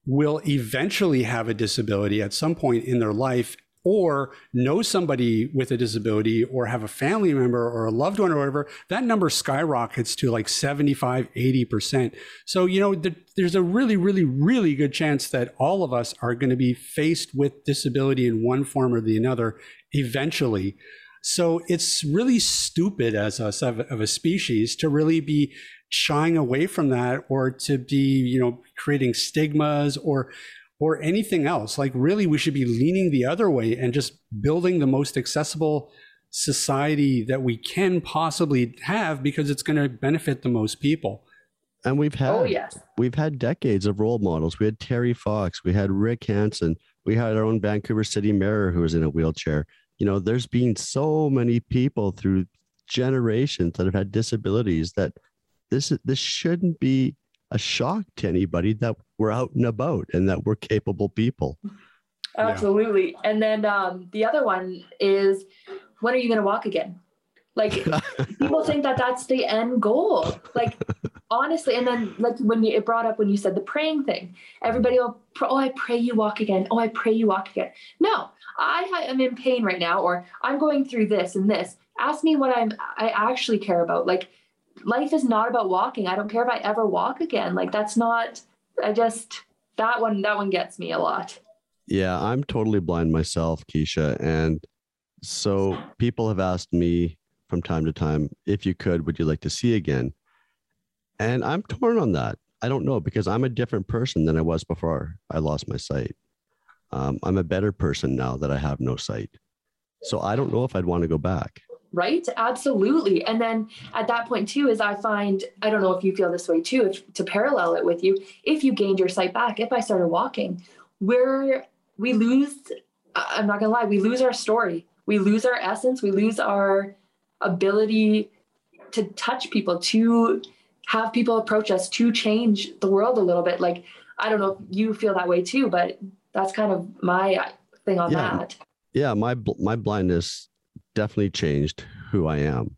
will eventually have a disability at some point in their life, or know somebody with a disability, or have a family member or a loved one or whatever, that number skyrockets to like seventy-five, eighty percent. So, you know, the, there's a really, really, really good chance that all of us are going to be faced with disability in one form or the another eventually. So it's really stupid as us of, of a species to really be shying away from that, or to be, you know, creating stigmas or, or anything else. Like really, we should be leaning the other way and just building the most accessible society that we can possibly have, because it's going to benefit the most people. And we've had, oh, yes. we've had decades of role models. We had Terry Fox, we had Rick Hansen, we had our own Vancouver City mayor who was in a wheelchair. You know, there's been so many people through generations that have had disabilities that this this shouldn't be a shock to anybody, that we're out and about and that we're capable people. Absolutely. Yeah. And then um, the other one is, when are you going to walk again? Like people think that that's the end goal. Like honestly, and then like when you, it brought up when you said the praying thing, everybody will, oh, I pray you walk again. Oh, I pray you walk again. No. I am in pain right now, or I'm going through this and this. Ask me what I'm, I actually care about. Like life is not about walking. I don't care if I ever walk again. Like that's not, I just, that one, that one gets me a lot. Yeah. I'm totally blind myself, Keisha. And so people have asked me from time to time, if you could, would you like to see again? And I'm torn on that. I don't know, because I'm a different person than I was before I lost my sight. Um, I'm a better person now that I have no sight. So I don't know if I'd want to go back. Right. Absolutely. And then at that point too, is I find, I don't know if you feel this way too, if, to parallel it with you, if you gained your sight back, if I started walking, we're, we lose, I'm not gonna lie, we lose our story. We lose our essence. We lose our ability to touch people, to have people approach us, to change the world a little bit. Like, I don't know if you feel that way too, but that's kind of my thing on yeah. that. Yeah, my my blindness definitely changed who I am,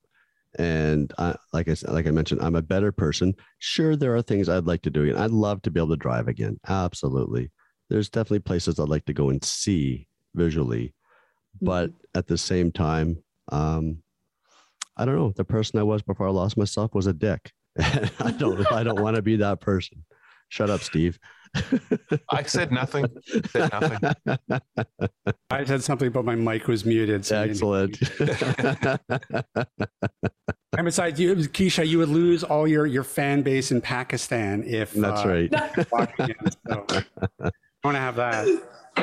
and I, like I like I mentioned, I'm a better person. Sure, there are things I'd like to do again. I'd love to be able to drive again. Absolutely, there's definitely places I'd like to go and see visually, But mm-hmm. at the same time, um, I don't know, the person I was before I lost myself was a dick. I don't, I don't want to be that person. Shut up, Steve. I said nothing. Said nothing. I said something, but my mic was muted. So excellent. And besides, you, Keisha, you would lose all your your fan base in Pakistan if that's uh, right. Again, so I want to have that.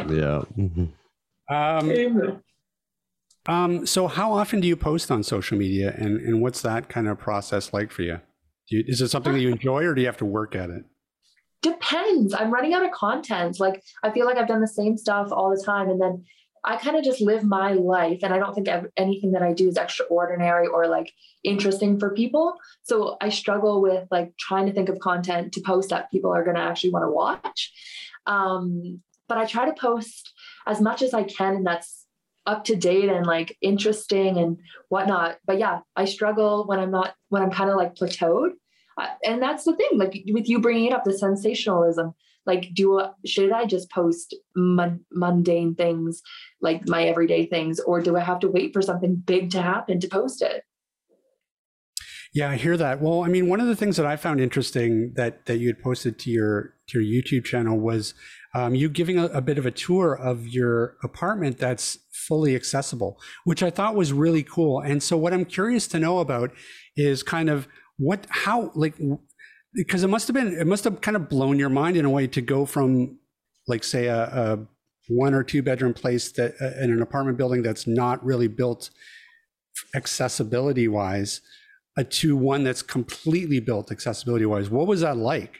Yeah. Um, um. So, how often do you post on social media, and and what's that kind of process like for you? Do you is it something that you enjoy, or do you have to work at it? Depends. I'm running out of content. Like, I feel like I've done the same stuff all the time. And then I kind of just live my life. And I don't think anything that I do is extraordinary or like interesting for people. So I struggle with like trying to think of content to post that people are going to actually want to watch. Um, but I try to post as much as I can. And that's up to date and like interesting and whatnot. But yeah, I struggle when I'm not, when I'm kind of like plateaued. Uh, and that's the thing, like with you bringing it up, the sensationalism, like do uh, should I just post mon mundane things, like my everyday things, or do I have to wait for something big to happen to post it? Yeah, I hear that. Well, I mean, one of the things that I found interesting that that you had posted to your to your YouTube channel was um, you giving a, a bit of a tour of your apartment that's fully accessible, which I thought was really cool. And so what I'm curious to know about is kind of what, how, like, because it must have been, it must have kind of blown your mind in a way to go from, like, say, a, a one or two bedroom place that uh, in an apartment building that's not really built accessibility wise, uh, to one that's completely built accessibility wise. What was that like?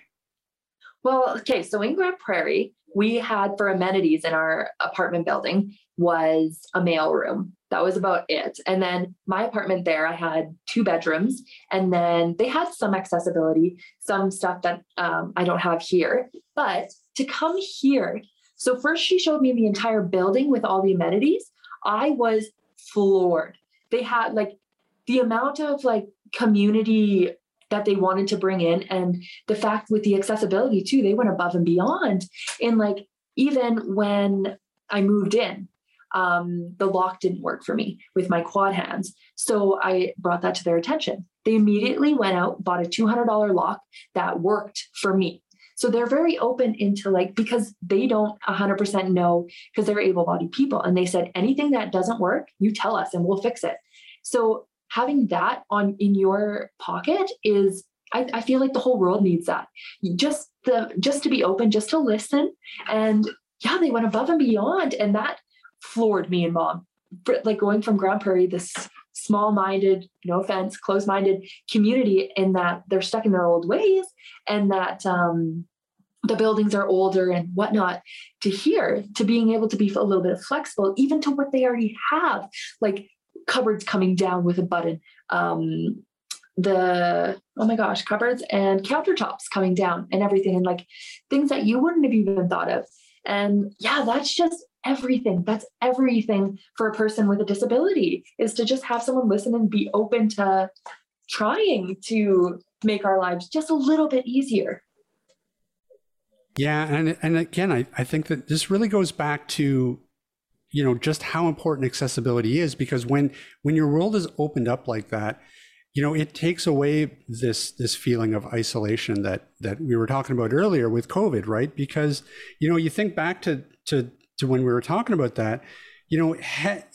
Well, okay, so in Grande Prairie, we had for amenities in our apartment building was a mailroom. That was about it. And then my apartment there, I had two bedrooms, and then they had some accessibility, some stuff that um, I don't have here. But to come here, so first she showed me the entire building with all the amenities. I was floored. They had like the amount of like community that they wanted to bring in, and the fact with the accessibility too, they went above and beyond. And like, even when I moved in, Um, the lock didn't work for me with my quad hands. So I brought that to their attention. They immediately went out, bought a two hundred dollar lock that worked for me. So they're very open into like, because they don't one hundred percent know, because they're able-bodied people. And they said, anything that doesn't work, you tell us and we'll fix it. So having that on in your pocket is, I, I feel like the whole world needs that. Just the, just to be open, just to listen. And yeah, they went above and beyond. And that floored me and mom, like going from Grande Prairie, this small-minded, no offense, closed-minded community, in that they're stuck in their old ways and that um, the buildings are older and whatnot, to here, to being able to be a little bit flexible, even to what they already have, like cupboards coming down with a button, um, the, oh my gosh, cupboards and countertops coming down and everything, and like things that you wouldn't have even thought of. And yeah, that's just everything. That's everything for a person with a disability, is to just have someone listen and be open to trying to make our lives just a little bit easier. Yeah. And, and again, I, I think that this really goes back to, you know, just how important accessibility is, because when, when your world is opened up like that, you know, it takes away this this feeling of isolation that that we were talking about earlier with COVID, right? Because, you know, you think back to to to when we were talking about that, you know,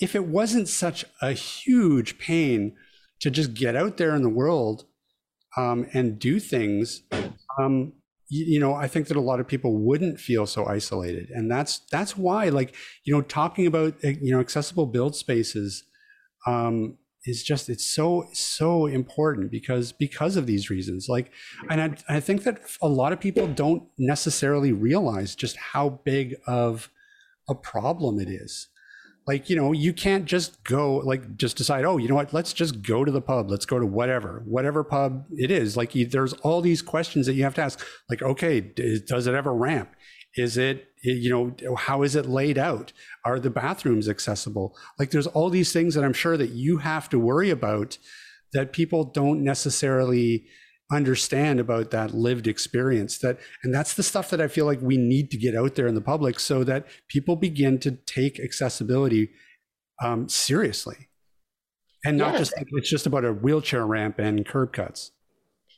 if it wasn't such a huge pain to just get out there in the world um, and do things, um, you, you know, I think that a lot of people wouldn't feel so isolated, and that's that's why, like, you know, talking about you know accessible build spaces. Um, It's just, it's so, so important because, because of these reasons. Like, and I, I think that a lot of people don't necessarily realize just how big of a problem it is. Like, you know, you can't just go, like, just decide, oh, you know what, let's just go to the pub. Let's go to whatever, whatever pub it is. Like, you, there's all these questions that you have to ask. Like, okay, does it have a ramp? Is it, you know, how is it laid out? Are the bathrooms accessible? Like, there's all these things that I'm sure that you have to worry about that people don't necessarily understand about that lived experience. That, and that's the stuff that I feel like we need to get out there in the public so that people begin to take accessibility um, seriously, and not yes. just think it's just about a wheelchair ramp and curb cuts.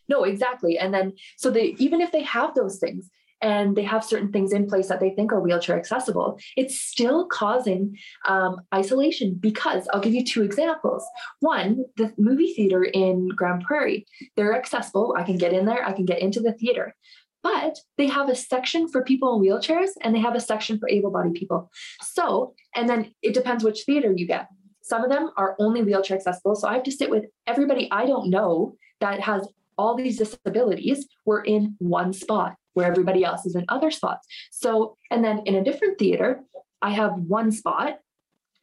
No, exactly. And then, so they, even if they have those things and they have certain things in place that they think are wheelchair accessible, it's still causing um, isolation. Because I'll give you two examples. One, the movie theater in Grande Prairie, they're accessible. I can get in there. I can get into the theater. But they have a section for people in wheelchairs and they have a section for able-bodied people. So, and then it depends which theater you get. Some of them are only wheelchair accessible. So I have to sit with everybody I don't know that has all these disabilities. We're in one spot where everybody else is in other spots. So, and then in a different theater, I have one spot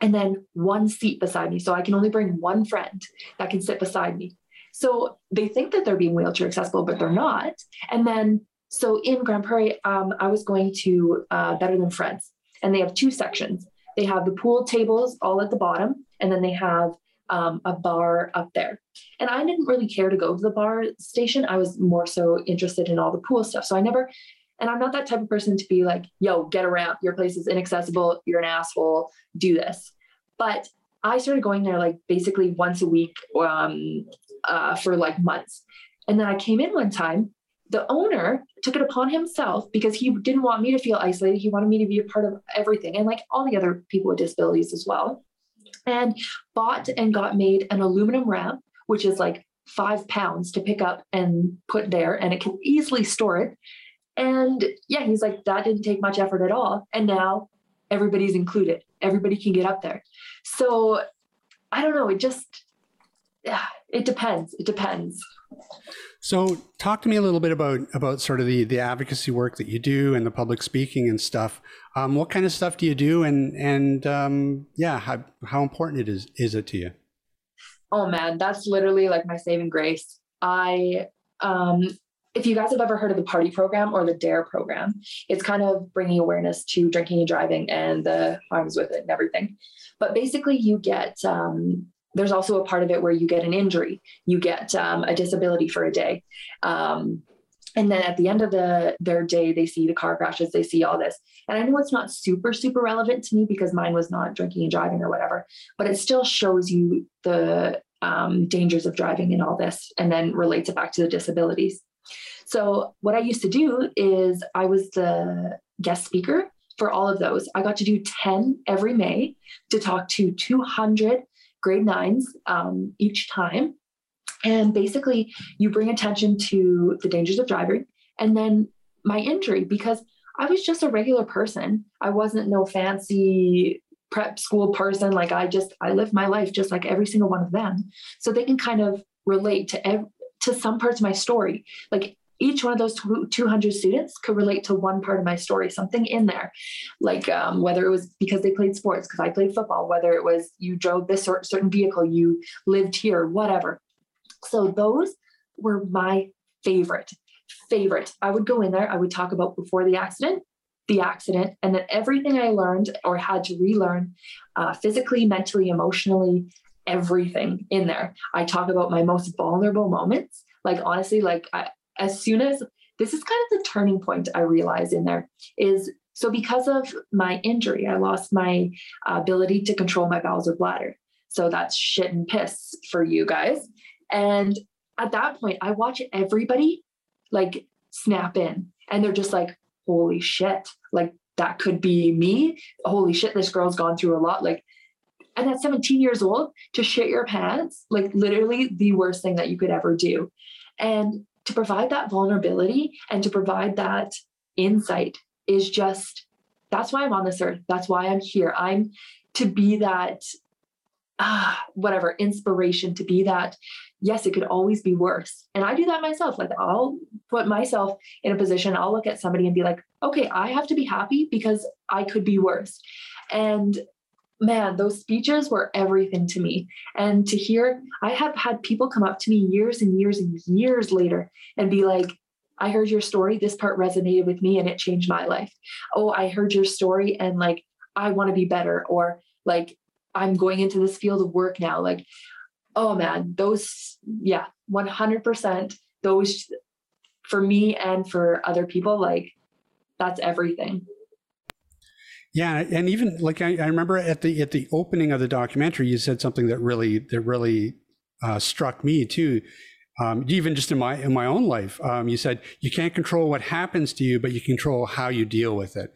and then one seat beside me. So I can only bring one friend that can sit beside me. So they think that they're being wheelchair accessible, but they're not. And then, so in Grande Prairie, um, I was going to uh, Better Than Friends, and they have two sections. They have the pool tables all at the bottom, and then they have um, a bar up there. And I didn't really care to go to the bar station. I was more so interested in all the pool stuff. So I never, and I'm not that type of person to be like, yo, get around. Your place is inaccessible. You're an asshole. Do this. But I started going there like basically once a week um, uh, for like months. And then I came in one time. The owner took it upon himself, because he didn't want me to feel isolated. He wanted me to be a part of everything, and like all the other people with disabilities as well, and bought and got made an aluminum ramp, which is like five pounds to pick up and put there, and it can easily store it. And yeah, he's like, that didn't take much effort at all. And now everybody's included. Everybody can get up there. So I don't know. It just, it depends. It depends. So talk to me a little bit about about sort of the the advocacy work that you do and the public speaking and stuff. Um, what kind of stuff do you do, and and um, yeah, how, how important it is is it to you? Oh man, that's literally like my saving grace. I um, if you guys have ever heard of the Party Program or the DARE Program, it's kind of bringing awareness to drinking and driving and the harms with it and everything. But basically, you get. Um, There's also a part of it where you get an injury, you get um, a disability for a day. Um, and then at the end of the, their day, they see the car crashes, they see all this. And I know it's not super, super relevant to me because mine was not drinking and driving or whatever, but it still shows you the um, dangers of driving and all this, and then relates it back to the disabilities. So what I used to do is I was the guest speaker for all of those. I got to do ten every May to talk to two hundred grade nines um, each time. And basically you bring attention to the dangers of driving, and then my injury, because I was just a regular person. I wasn't no fancy prep school person. Like I just, I lived my life just like every single one of them. So they can kind of relate to ev- to some parts of my story. Like each one of those two hundred students could relate to one part of my story, something in there, like um, whether it was because they played sports, because I played football, whether it was you drove this certain vehicle, you lived here, whatever. So those were my favorite, favorite. I would go in there, I would talk about before the accident, the accident, and then everything I learned or had to relearn uh, physically, mentally, emotionally, everything in there. I talk about my most vulnerable moments. Like honestly, like I, as soon as, this is kind of the turning point I realized in there is, so because of my injury, I lost my ability to control my bowels or bladder. So that's shit and piss for you guys. And at that point, I watch everybody like snap in, and they're just like, holy shit, like that could be me. Holy shit, this girl's gone through a lot. Like, and at seventeen years old, to shit your pants, like literally the worst thing that you could ever do. And to provide that vulnerability and to provide that insight is just, that's why I'm on this earth. That's why I'm here. I'm to be that, uh, whatever, inspiration, to be that, yes, it could always be worse. And I do that myself. Like I'll put myself in a position, I'll look at somebody and be like, okay, I have to be happy because I could be worse. And man, those speeches were everything to me. And to hear, I have had people come up to me years and years and years later and be like, I heard your story. This part resonated with me and it changed my life. Oh, I heard your story and like, I want to be better. Or like, I'm going into this field of work now. Like, oh man, those, yeah, one hundred percent those for me and for other people, like that's everything. Yeah, and even like I, I remember at the at the opening of the documentary, you said something that really that really uh, struck me too. Um, even just in my in my own life, um, you said you can't control what happens to you, but you control how you deal with it.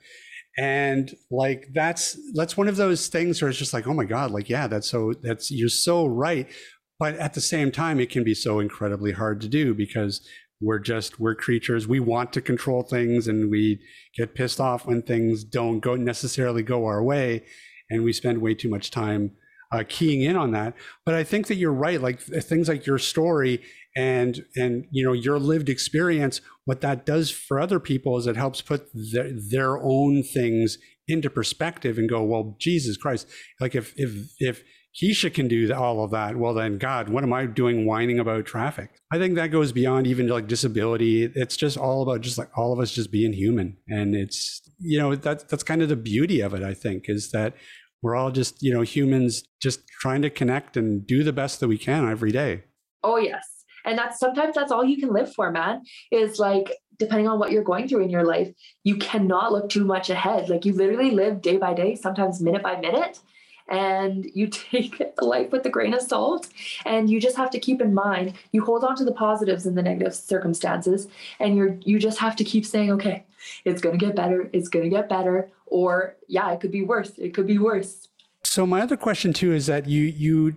And like that's that's one of those things where it's just like, oh my God, like yeah, that's so that's you're so right. But at the same time, it can be so incredibly hard to do because we're just we're creatures. We want to control things, and we get pissed off when things don't go necessarily go our way, and we spend way too much time uh, keying in on that. But I think that you're right. Like things like your story. And, and, you know, your lived experience, what that does for other people is it helps put their, their own things into perspective and go, well, Jesus Christ, like if, if, if Keisha can do all of that, well then God, what am I doing whining about traffic? I think that goes beyond even like disability. It's just all about just like all of us just being human. And it's, you know, that, that's kind of the beauty of it, I think, is that we're all just, you know, humans just trying to connect and do the best that we can every day. Oh, yes. And that's sometimes that's all you can live for, man, is like, depending on what you're going through in your life, you cannot look too much ahead. Like you literally live day by day, sometimes minute by minute, and you take the life with a grain of salt. And you just have to keep in mind, you hold on to the positives in the negative circumstances, and you're, you just have to keep saying, okay, it's going to get better. It's going to get better. Or yeah, it could be worse. It could be worse. So my other question too, is that you, you,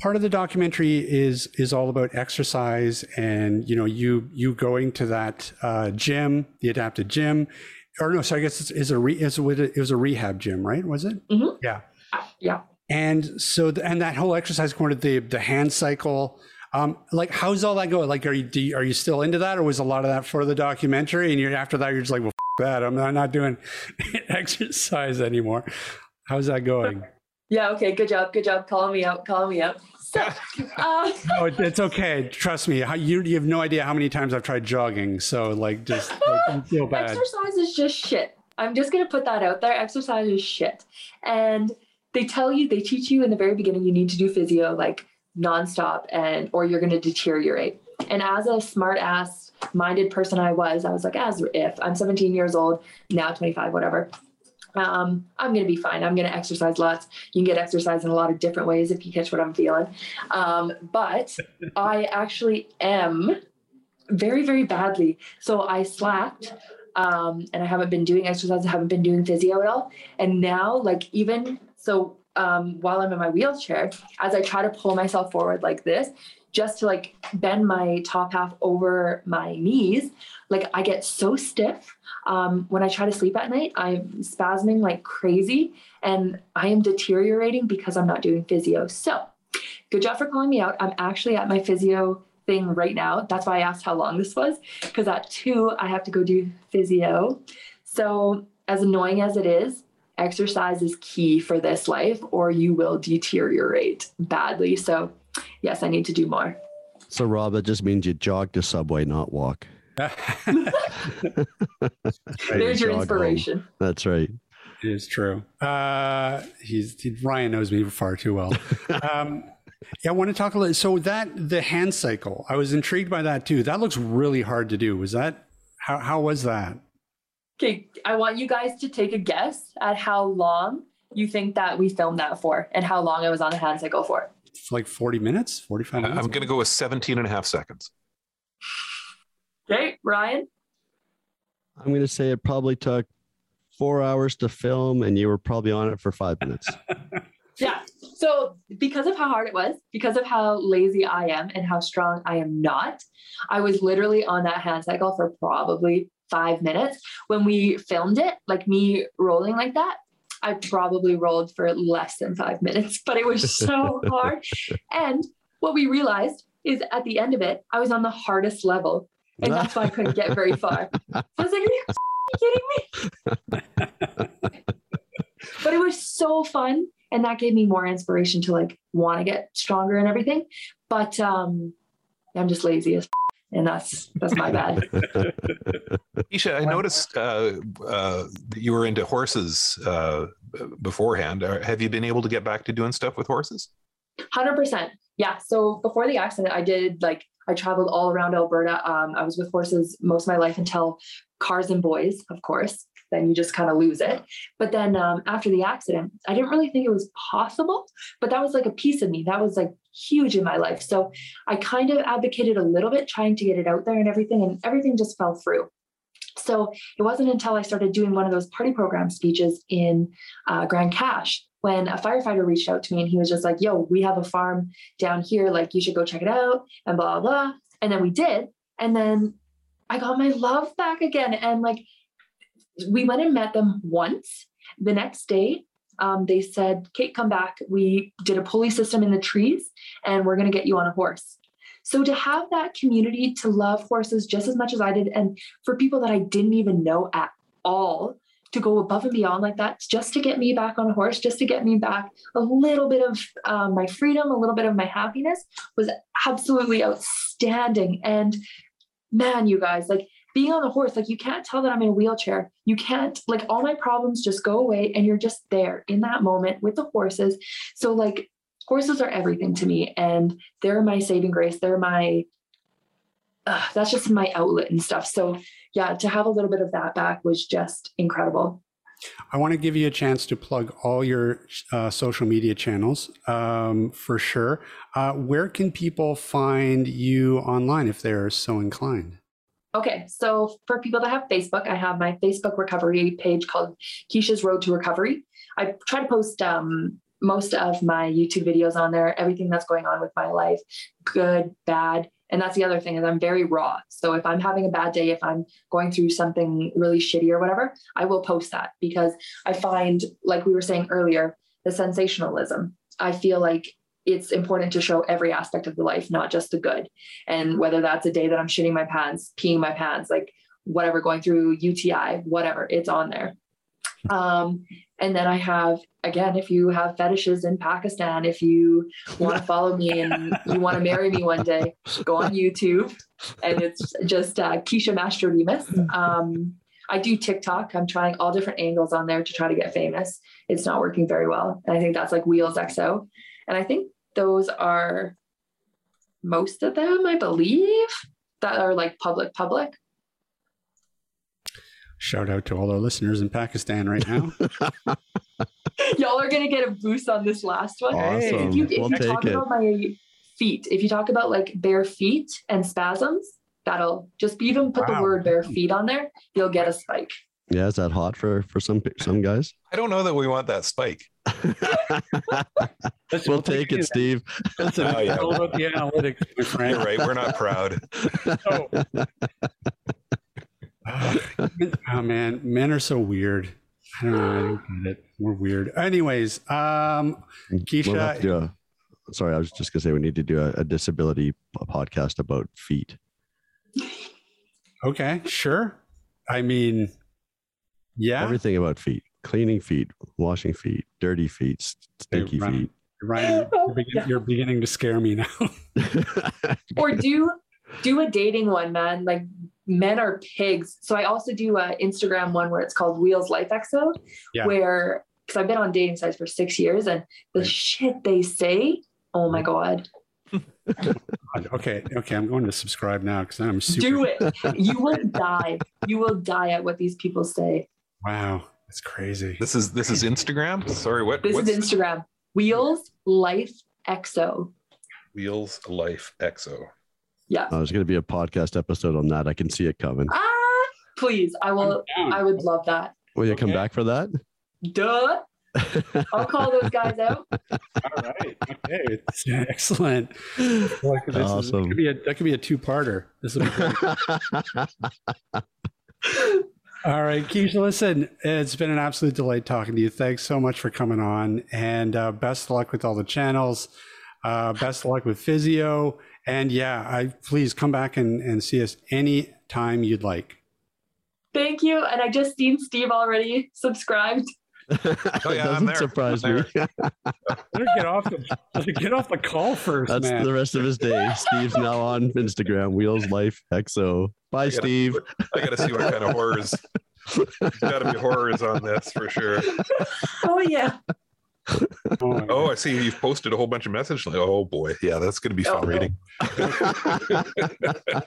part of the documentary is is all about exercise, and you know you you going to that uh, gym, the adapted gym, or no? So I guess it's, it's a re, it's, it was a rehab gym, right? Was it? Mm-hmm. Yeah, yeah. And so the, and that whole exercise corner, the the hand cycle, um, like how's all that going? Like, are you, do you are you still into that, or was a lot of that for the documentary? And you're after that, you're just like, well, f that I'm not, I'm not doing exercise anymore. How's that going? Yeah. Okay. Good job. Good job. Call me out. Call me out. So, uh, oh, it's okay. Trust me. How, you you have no idea how many times I've tried jogging. So like, just like, I feel bad. Exercise is just shit. I'm just gonna put that out there. Exercise is shit. And they tell you, they teach you in the very beginning, you need to do physio like nonstop, and or you're gonna deteriorate. And as a smart ass minded person I was, I was like, as if I'm seventeen years old now, twenty-five, whatever. Um, I'm going to be fine. I'm going to exercise lots. You can get exercise in a lot of different ways if you catch what I'm feeling. Um, but I actually am very, very badly. So I slacked, um, and I haven't been doing exercise. I haven't been doing physio at all. And now like, even so, um, while I'm in my wheelchair, as I try to pull myself forward like this, just to like bend my top half over my knees, like I get so stiff. Um, when I try to sleep at night, I'm spasming like crazy, and I am deteriorating because I'm not doing physio. So good job for calling me out. I'm actually at my physio thing right now. That's why I asked how long this was, because at two, I have to go do physio. So as annoying as it is, exercise is key for this life, or you will deteriorate badly. So yes, I need to do more. So Rob, that just means you jog to Subway, not walk. There's your inspiration. Home. That's right. It is true. Uh, he's he, Ryan knows me far too well. um, yeah, I want to talk a little. So that the hand cycle, I was intrigued by that too. That looks really hard to do. Was that how? How was that? Okay, I want you guys to take a guess at how long you think that we filmed that for, and how long I was on the hand cycle for. It's like forty minutes, forty-five minutes. I'm going to go with seventeen and a half seconds. Okay, Ryan? I'm going to say it probably took four hours to film, and you were probably on it for five minutes. Yeah. So because of how hard it was, because of how lazy I am and how strong I am not, I was literally on that hand cycle for probably five minutes. When we filmed it, like me rolling like that, I probably rolled for less than five minutes, but it was so hard. And what we realized is at the end of it, I was on the hardest level. And that's why I couldn't get very far. So I was like, are you kidding me? But it was so fun. And that gave me more inspiration to like want to get stronger and everything. But um, I'm just lazy as and that's that's my bad. Keisha, I noticed uh, uh, that you were into horses uh, beforehand. Have you been able to get back to doing stuff with horses? one hundred percent. Yeah. So before the accident, I did like I traveled all around Alberta. Um, I was with horses most of my life until Cars and Boys, of course. then you just kind of lose it. But then um, after the accident, I didn't really think it was possible, but that was like a piece of me. That was like huge in my life. So I kind of advocated a little bit, trying to get it out there and everything, and everything just fell through. So it wasn't until I started doing one of those party program speeches in uh, Grande Cache when a firefighter reached out to me and he was just like, yo, we have a farm down here. Like, you should go check it out and blah, blah, blah. And then we did. And then I got my love back again. And like, we went and met them once. The next day, um, they said, Kate, come back. We did a pulley system in the trees and we're going to get you on a horse. So to have that community to love horses just as much as I did, and for people that I didn't even know at all to go above and beyond like that, just to get me back on a horse, just to get me back a little bit of um, my freedom, a little bit of my happiness, was absolutely outstanding. And man, you guys, like being on a horse, like you can't tell that I'm in a wheelchair. You can't, like, all my problems just go away and you're just there in that moment with the horses. So like, horses are everything to me, and they're my saving grace. They're my, uh, that's just my outlet and stuff. So yeah, to have a little bit of that back was just incredible. I want to give you a chance to plug all your uh, social media channels um, for sure. Uh, where can people find you online if they're so inclined? Okay, so for people that have Facebook, I have my Facebook recovery page called Keisha's Road to Recovery. I try to post um, most of my YouTube videos on there, everything that's going on with my life, good, bad. And that's the other thing, is I'm very raw. So if I'm having a bad day, if I'm going through something really shitty or whatever, I will post that, because I find, like we were saying earlier, the sensationalism. I feel like it's important to show every aspect of the life, not just the good. And whether that's a day that I'm shitting my pants, peeing my pants, like whatever, going through U T I, whatever, it's on there. Um, and then I have, again, if you have fetishes in Pakistan, if you want to follow me and you want to marry me one day, go on YouTube. And it's just uh, Keisha Mastrodimos. Um, I do TikTok. I'm trying all different angles on there to try to get famous. It's not working very well. And I think that's like Wheels X O. And I think those are most of them, I believe, that are like public, public. Shout out to all our listeners in Pakistan right now. Y'all are going to get a boost on this last one. Awesome. If you, if we'll you talk it. about my feet, if you talk about like bare feet and spasms, that'll just even put wow. the word bare feet on there. You'll get a spike. Yeah. Is that hot for, for some, some guys? I don't know that we want that spike. We'll take it, Steve. That's oh, yeah. all about the analytics, my friend. You're right. We're not proud. So, oh man, men are so weird. I don't know. I don't get it. We're weird. Anyways, um, Keisha. We'll a, sorry, I was just gonna say we need to do a, a disability podcast about feet. Okay, sure. I mean, yeah, everything about feet: cleaning feet, washing feet, dirty feet, stinky hey, Ryan, feet. Ryan, you're, begin, yeah. you're beginning to scare me now. Or do do a dating one, man. Like, men are pigs. So I also do an Instagram one where it's called Wheels Life X O, yeah. where, because I've been on dating sites for six years and the right. shit they say, oh my God. okay, okay, I'm going to subscribe now because I'm super. Do it. You will die. You will die at what these people say. Wow, that's crazy. This is this is Instagram? Sorry, what? This what's... is Instagram. Wheels Life X O. Wheels Life X O. Yeah, oh, there's going to be a podcast episode on that. I can see it coming. Ah, please, I will. I would love that. Will you okay. come back for that? Duh. I'll call those guys out. All right. Okay. Excellent. Well, this awesome. Is, it could be a, that could be a two-parter. This would be great. All right, Keisha, listen, it's been an absolute delight talking to you. Thanks so much for coming on, and uh, best of luck with all the channels. Uh, best of luck with physio. And yeah, I please come back and, and see us any time you'd like. Thank you. And I just seen Steve already subscribed. Oh yeah, doesn't I'm there. surprise I'm there. me. Better get off the get off the call first. That's man. the rest of his day. Steve's now on Instagram, Wheels Life X O. Bye, I gotta, Steve. I gotta see what kind of horrors. There's gotta be horrors on this for sure. Oh yeah. Oh, oh, I see you've posted a whole bunch of messages. Like, oh boy, yeah, that's going to be fun oh, reading. No.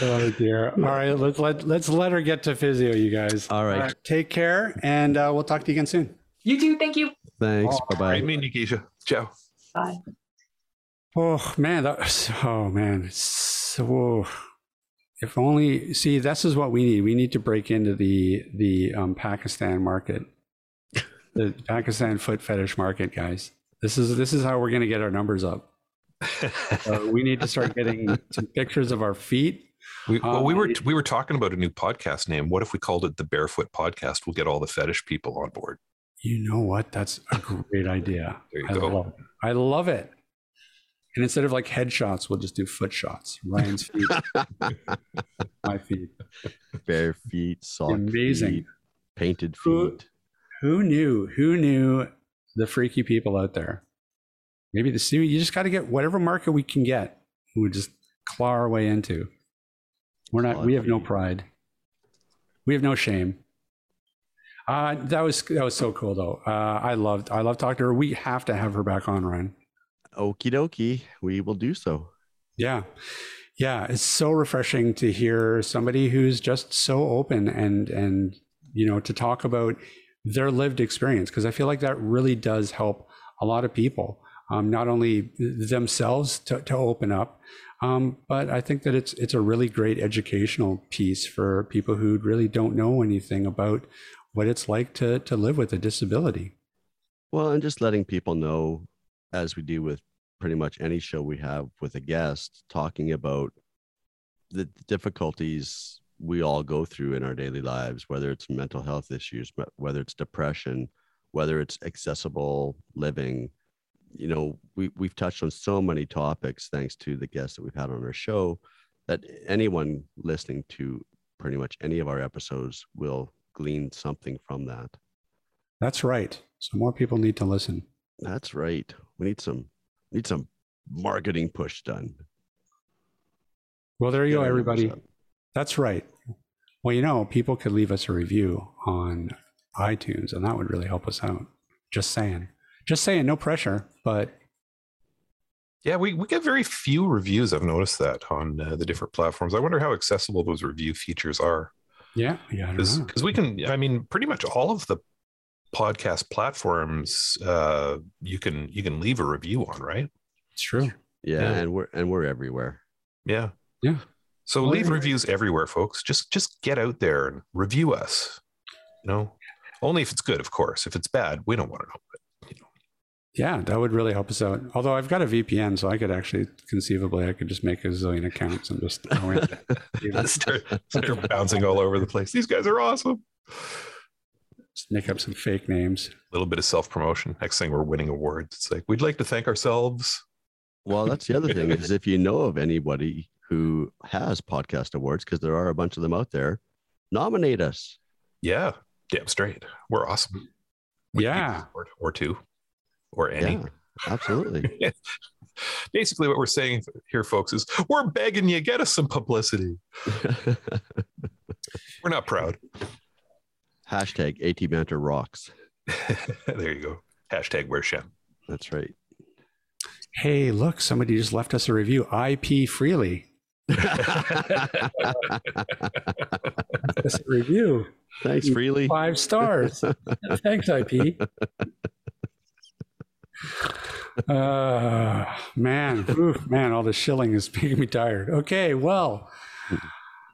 Oh dear. All right, let's let let's let her get to physio, you guys. All right. All right. Take care, and uh, we'll talk to you again soon. You too. Thank you. Thanks. Oh, bye bye. Great meeting you, Keisha. Ciao. Bye. Oh man, that was, oh man, so. If only, see, this is what we need. We need to break into the the um, Pakistan market, the Pakistan foot fetish market, guys. This is this is how we're going to get our numbers up. So we need to start getting some pictures of our feet. We, well, um, we were we were talking about a new podcast name. What if we called it the Barefoot Podcast? We'll get all the fetish people on board. You know what? That's a great idea. There you I go. Love it. I love it. And instead of like headshots, we'll just do foot shots. Ryan's feet, my feet, bare feet, sock amazing, feet, painted feet. Who, who knew? Who knew the freaky people out there? Maybe the sea. You just got to get whatever market we can get. We just claw our way into. We're not. We have no pride. We have no shame. Uh, that was that was so cool though. Uh, I loved. I loved talking to her. We have to have her back on, Ryan. Okie dokie, we will do so. Yeah, yeah, it's so refreshing to hear somebody who's just so open and and you know to talk about their lived experience, because I feel like that really does help a lot of people, um, not only themselves to, to open up, um, but I think that it's it's a really great educational piece for people who really don't know anything about what it's like to to live with a disability. Well, and just letting people know, as we do with pretty much any show we have with a guest, talking about the difficulties we all go through in our daily lives, whether it's mental health issues, whether it's depression, whether it's accessible living. You know, we, we've touched on so many topics thanks to the guests that we've had on our show, that anyone listening to pretty much any of our episodes will glean something from that. That's right. So more people need to listen. That's right. We need some need some marketing push done. Well, there you go, everybody. That's right. Well, you know, people could leave us a review on iTunes, and that would really help us out. Just saying. Just saying, no pressure, but... Yeah, we, we get very few reviews. I've noticed that on uh, the different platforms. I wonder how accessible those review features are. Yeah. Yeah. Because we can, I mean, pretty much all of the podcast platforms uh you can you can leave a review on, right? It's true. Yeah, yeah. and we're and we're everywhere. Yeah. Yeah. So well, leave yeah. reviews everywhere, folks. Just just get out there and review us. You know? Only if it's good, of course. If it's bad, we don't want to know. But, you know. Yeah, that would really help us out. Although I've got a V P N, so I could actually conceivably I could just make a zillion accounts and just start, start bouncing all over the place. These guys are awesome. Just make up some fake names. A little bit of self-promotion. Next thing, we're winning awards. It's like, we'd like to thank ourselves. Well, that's the other thing is if you know of anybody who has podcast awards, because there are a bunch of them out there, nominate us. Yeah, damn straight. We're awesome. We yeah. Or, or two. Or any. Yeah, absolutely. Basically, what we're saying here, folks, is we're begging you, get us some publicity. We're not proud. Hashtag AT Banter rocks. There you go. Hashtag where's Shem. That's right. Hey, look, somebody just left us a review. I P freely. That's a review. Thanks, freely. Five stars. Thanks, I P. Uh, man, oof, man, all the shilling is making me tired. Okay, well,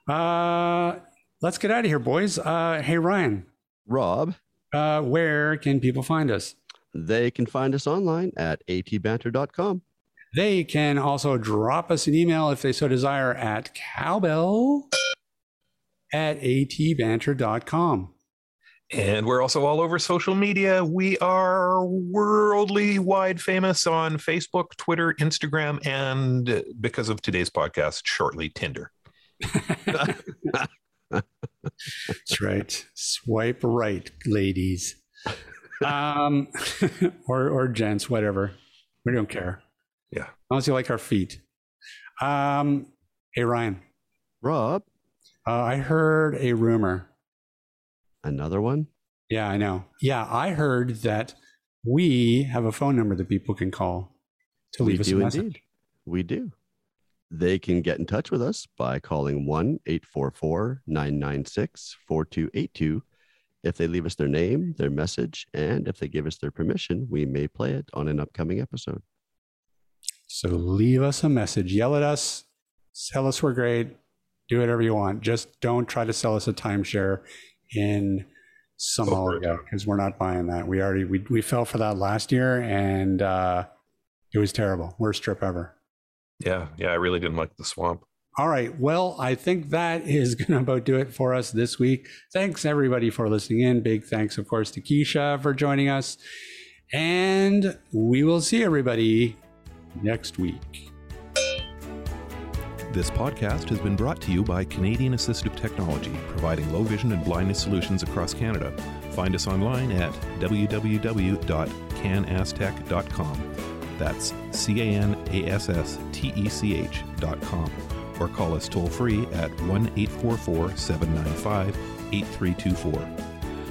uh, let's get out of here, boys. Uh, hey, Ryan. Rob. Uh, where can people find us? They can find us online at a t banter dot com. They can also drop us an email if they so desire at cowbell at a t banter dot com. And we're also all over social media. We are worldly wide famous on Facebook, Twitter, Instagram, and because of today's podcast, shortly Tinder. That's right. Swipe right, ladies. Um, or, or gents, whatever. We don't care. Yeah. Unless you like our feet. Um, hey, Ryan. Rob. Uh, I heard a rumor. Another one? Yeah, I know. Yeah, I heard that we have a phone number that people can call to leave us a message. Indeed. We do. They can get in touch with us by calling one eight four four, nine nine six, four two eight two. If they leave us their name, their message, and if they give us their permission, we may play it on an upcoming episode. So leave us a message, yell at us, tell us we're great, do whatever you want. Just don't try to sell us a timeshare in some oligo, because we're not buying that. We already, we, we fell for that last year, and uh, it was terrible. Worst trip ever. Yeah. Yeah. I really didn't like the swamp. All right. Well, I think that is going to about do it for us this week. Thanks everybody for listening in. Big thanks, of course, to Keisha for joining us. And we will see everybody next week. This podcast has been brought to you by Canadian Assistive Technology, providing low vision and blindness solutions across Canada. Find us online at w w w dot can astech dot com. That's C A N A S S T E C H dot com. Or call us toll free at one eight four four, seven nine five, eight three two four.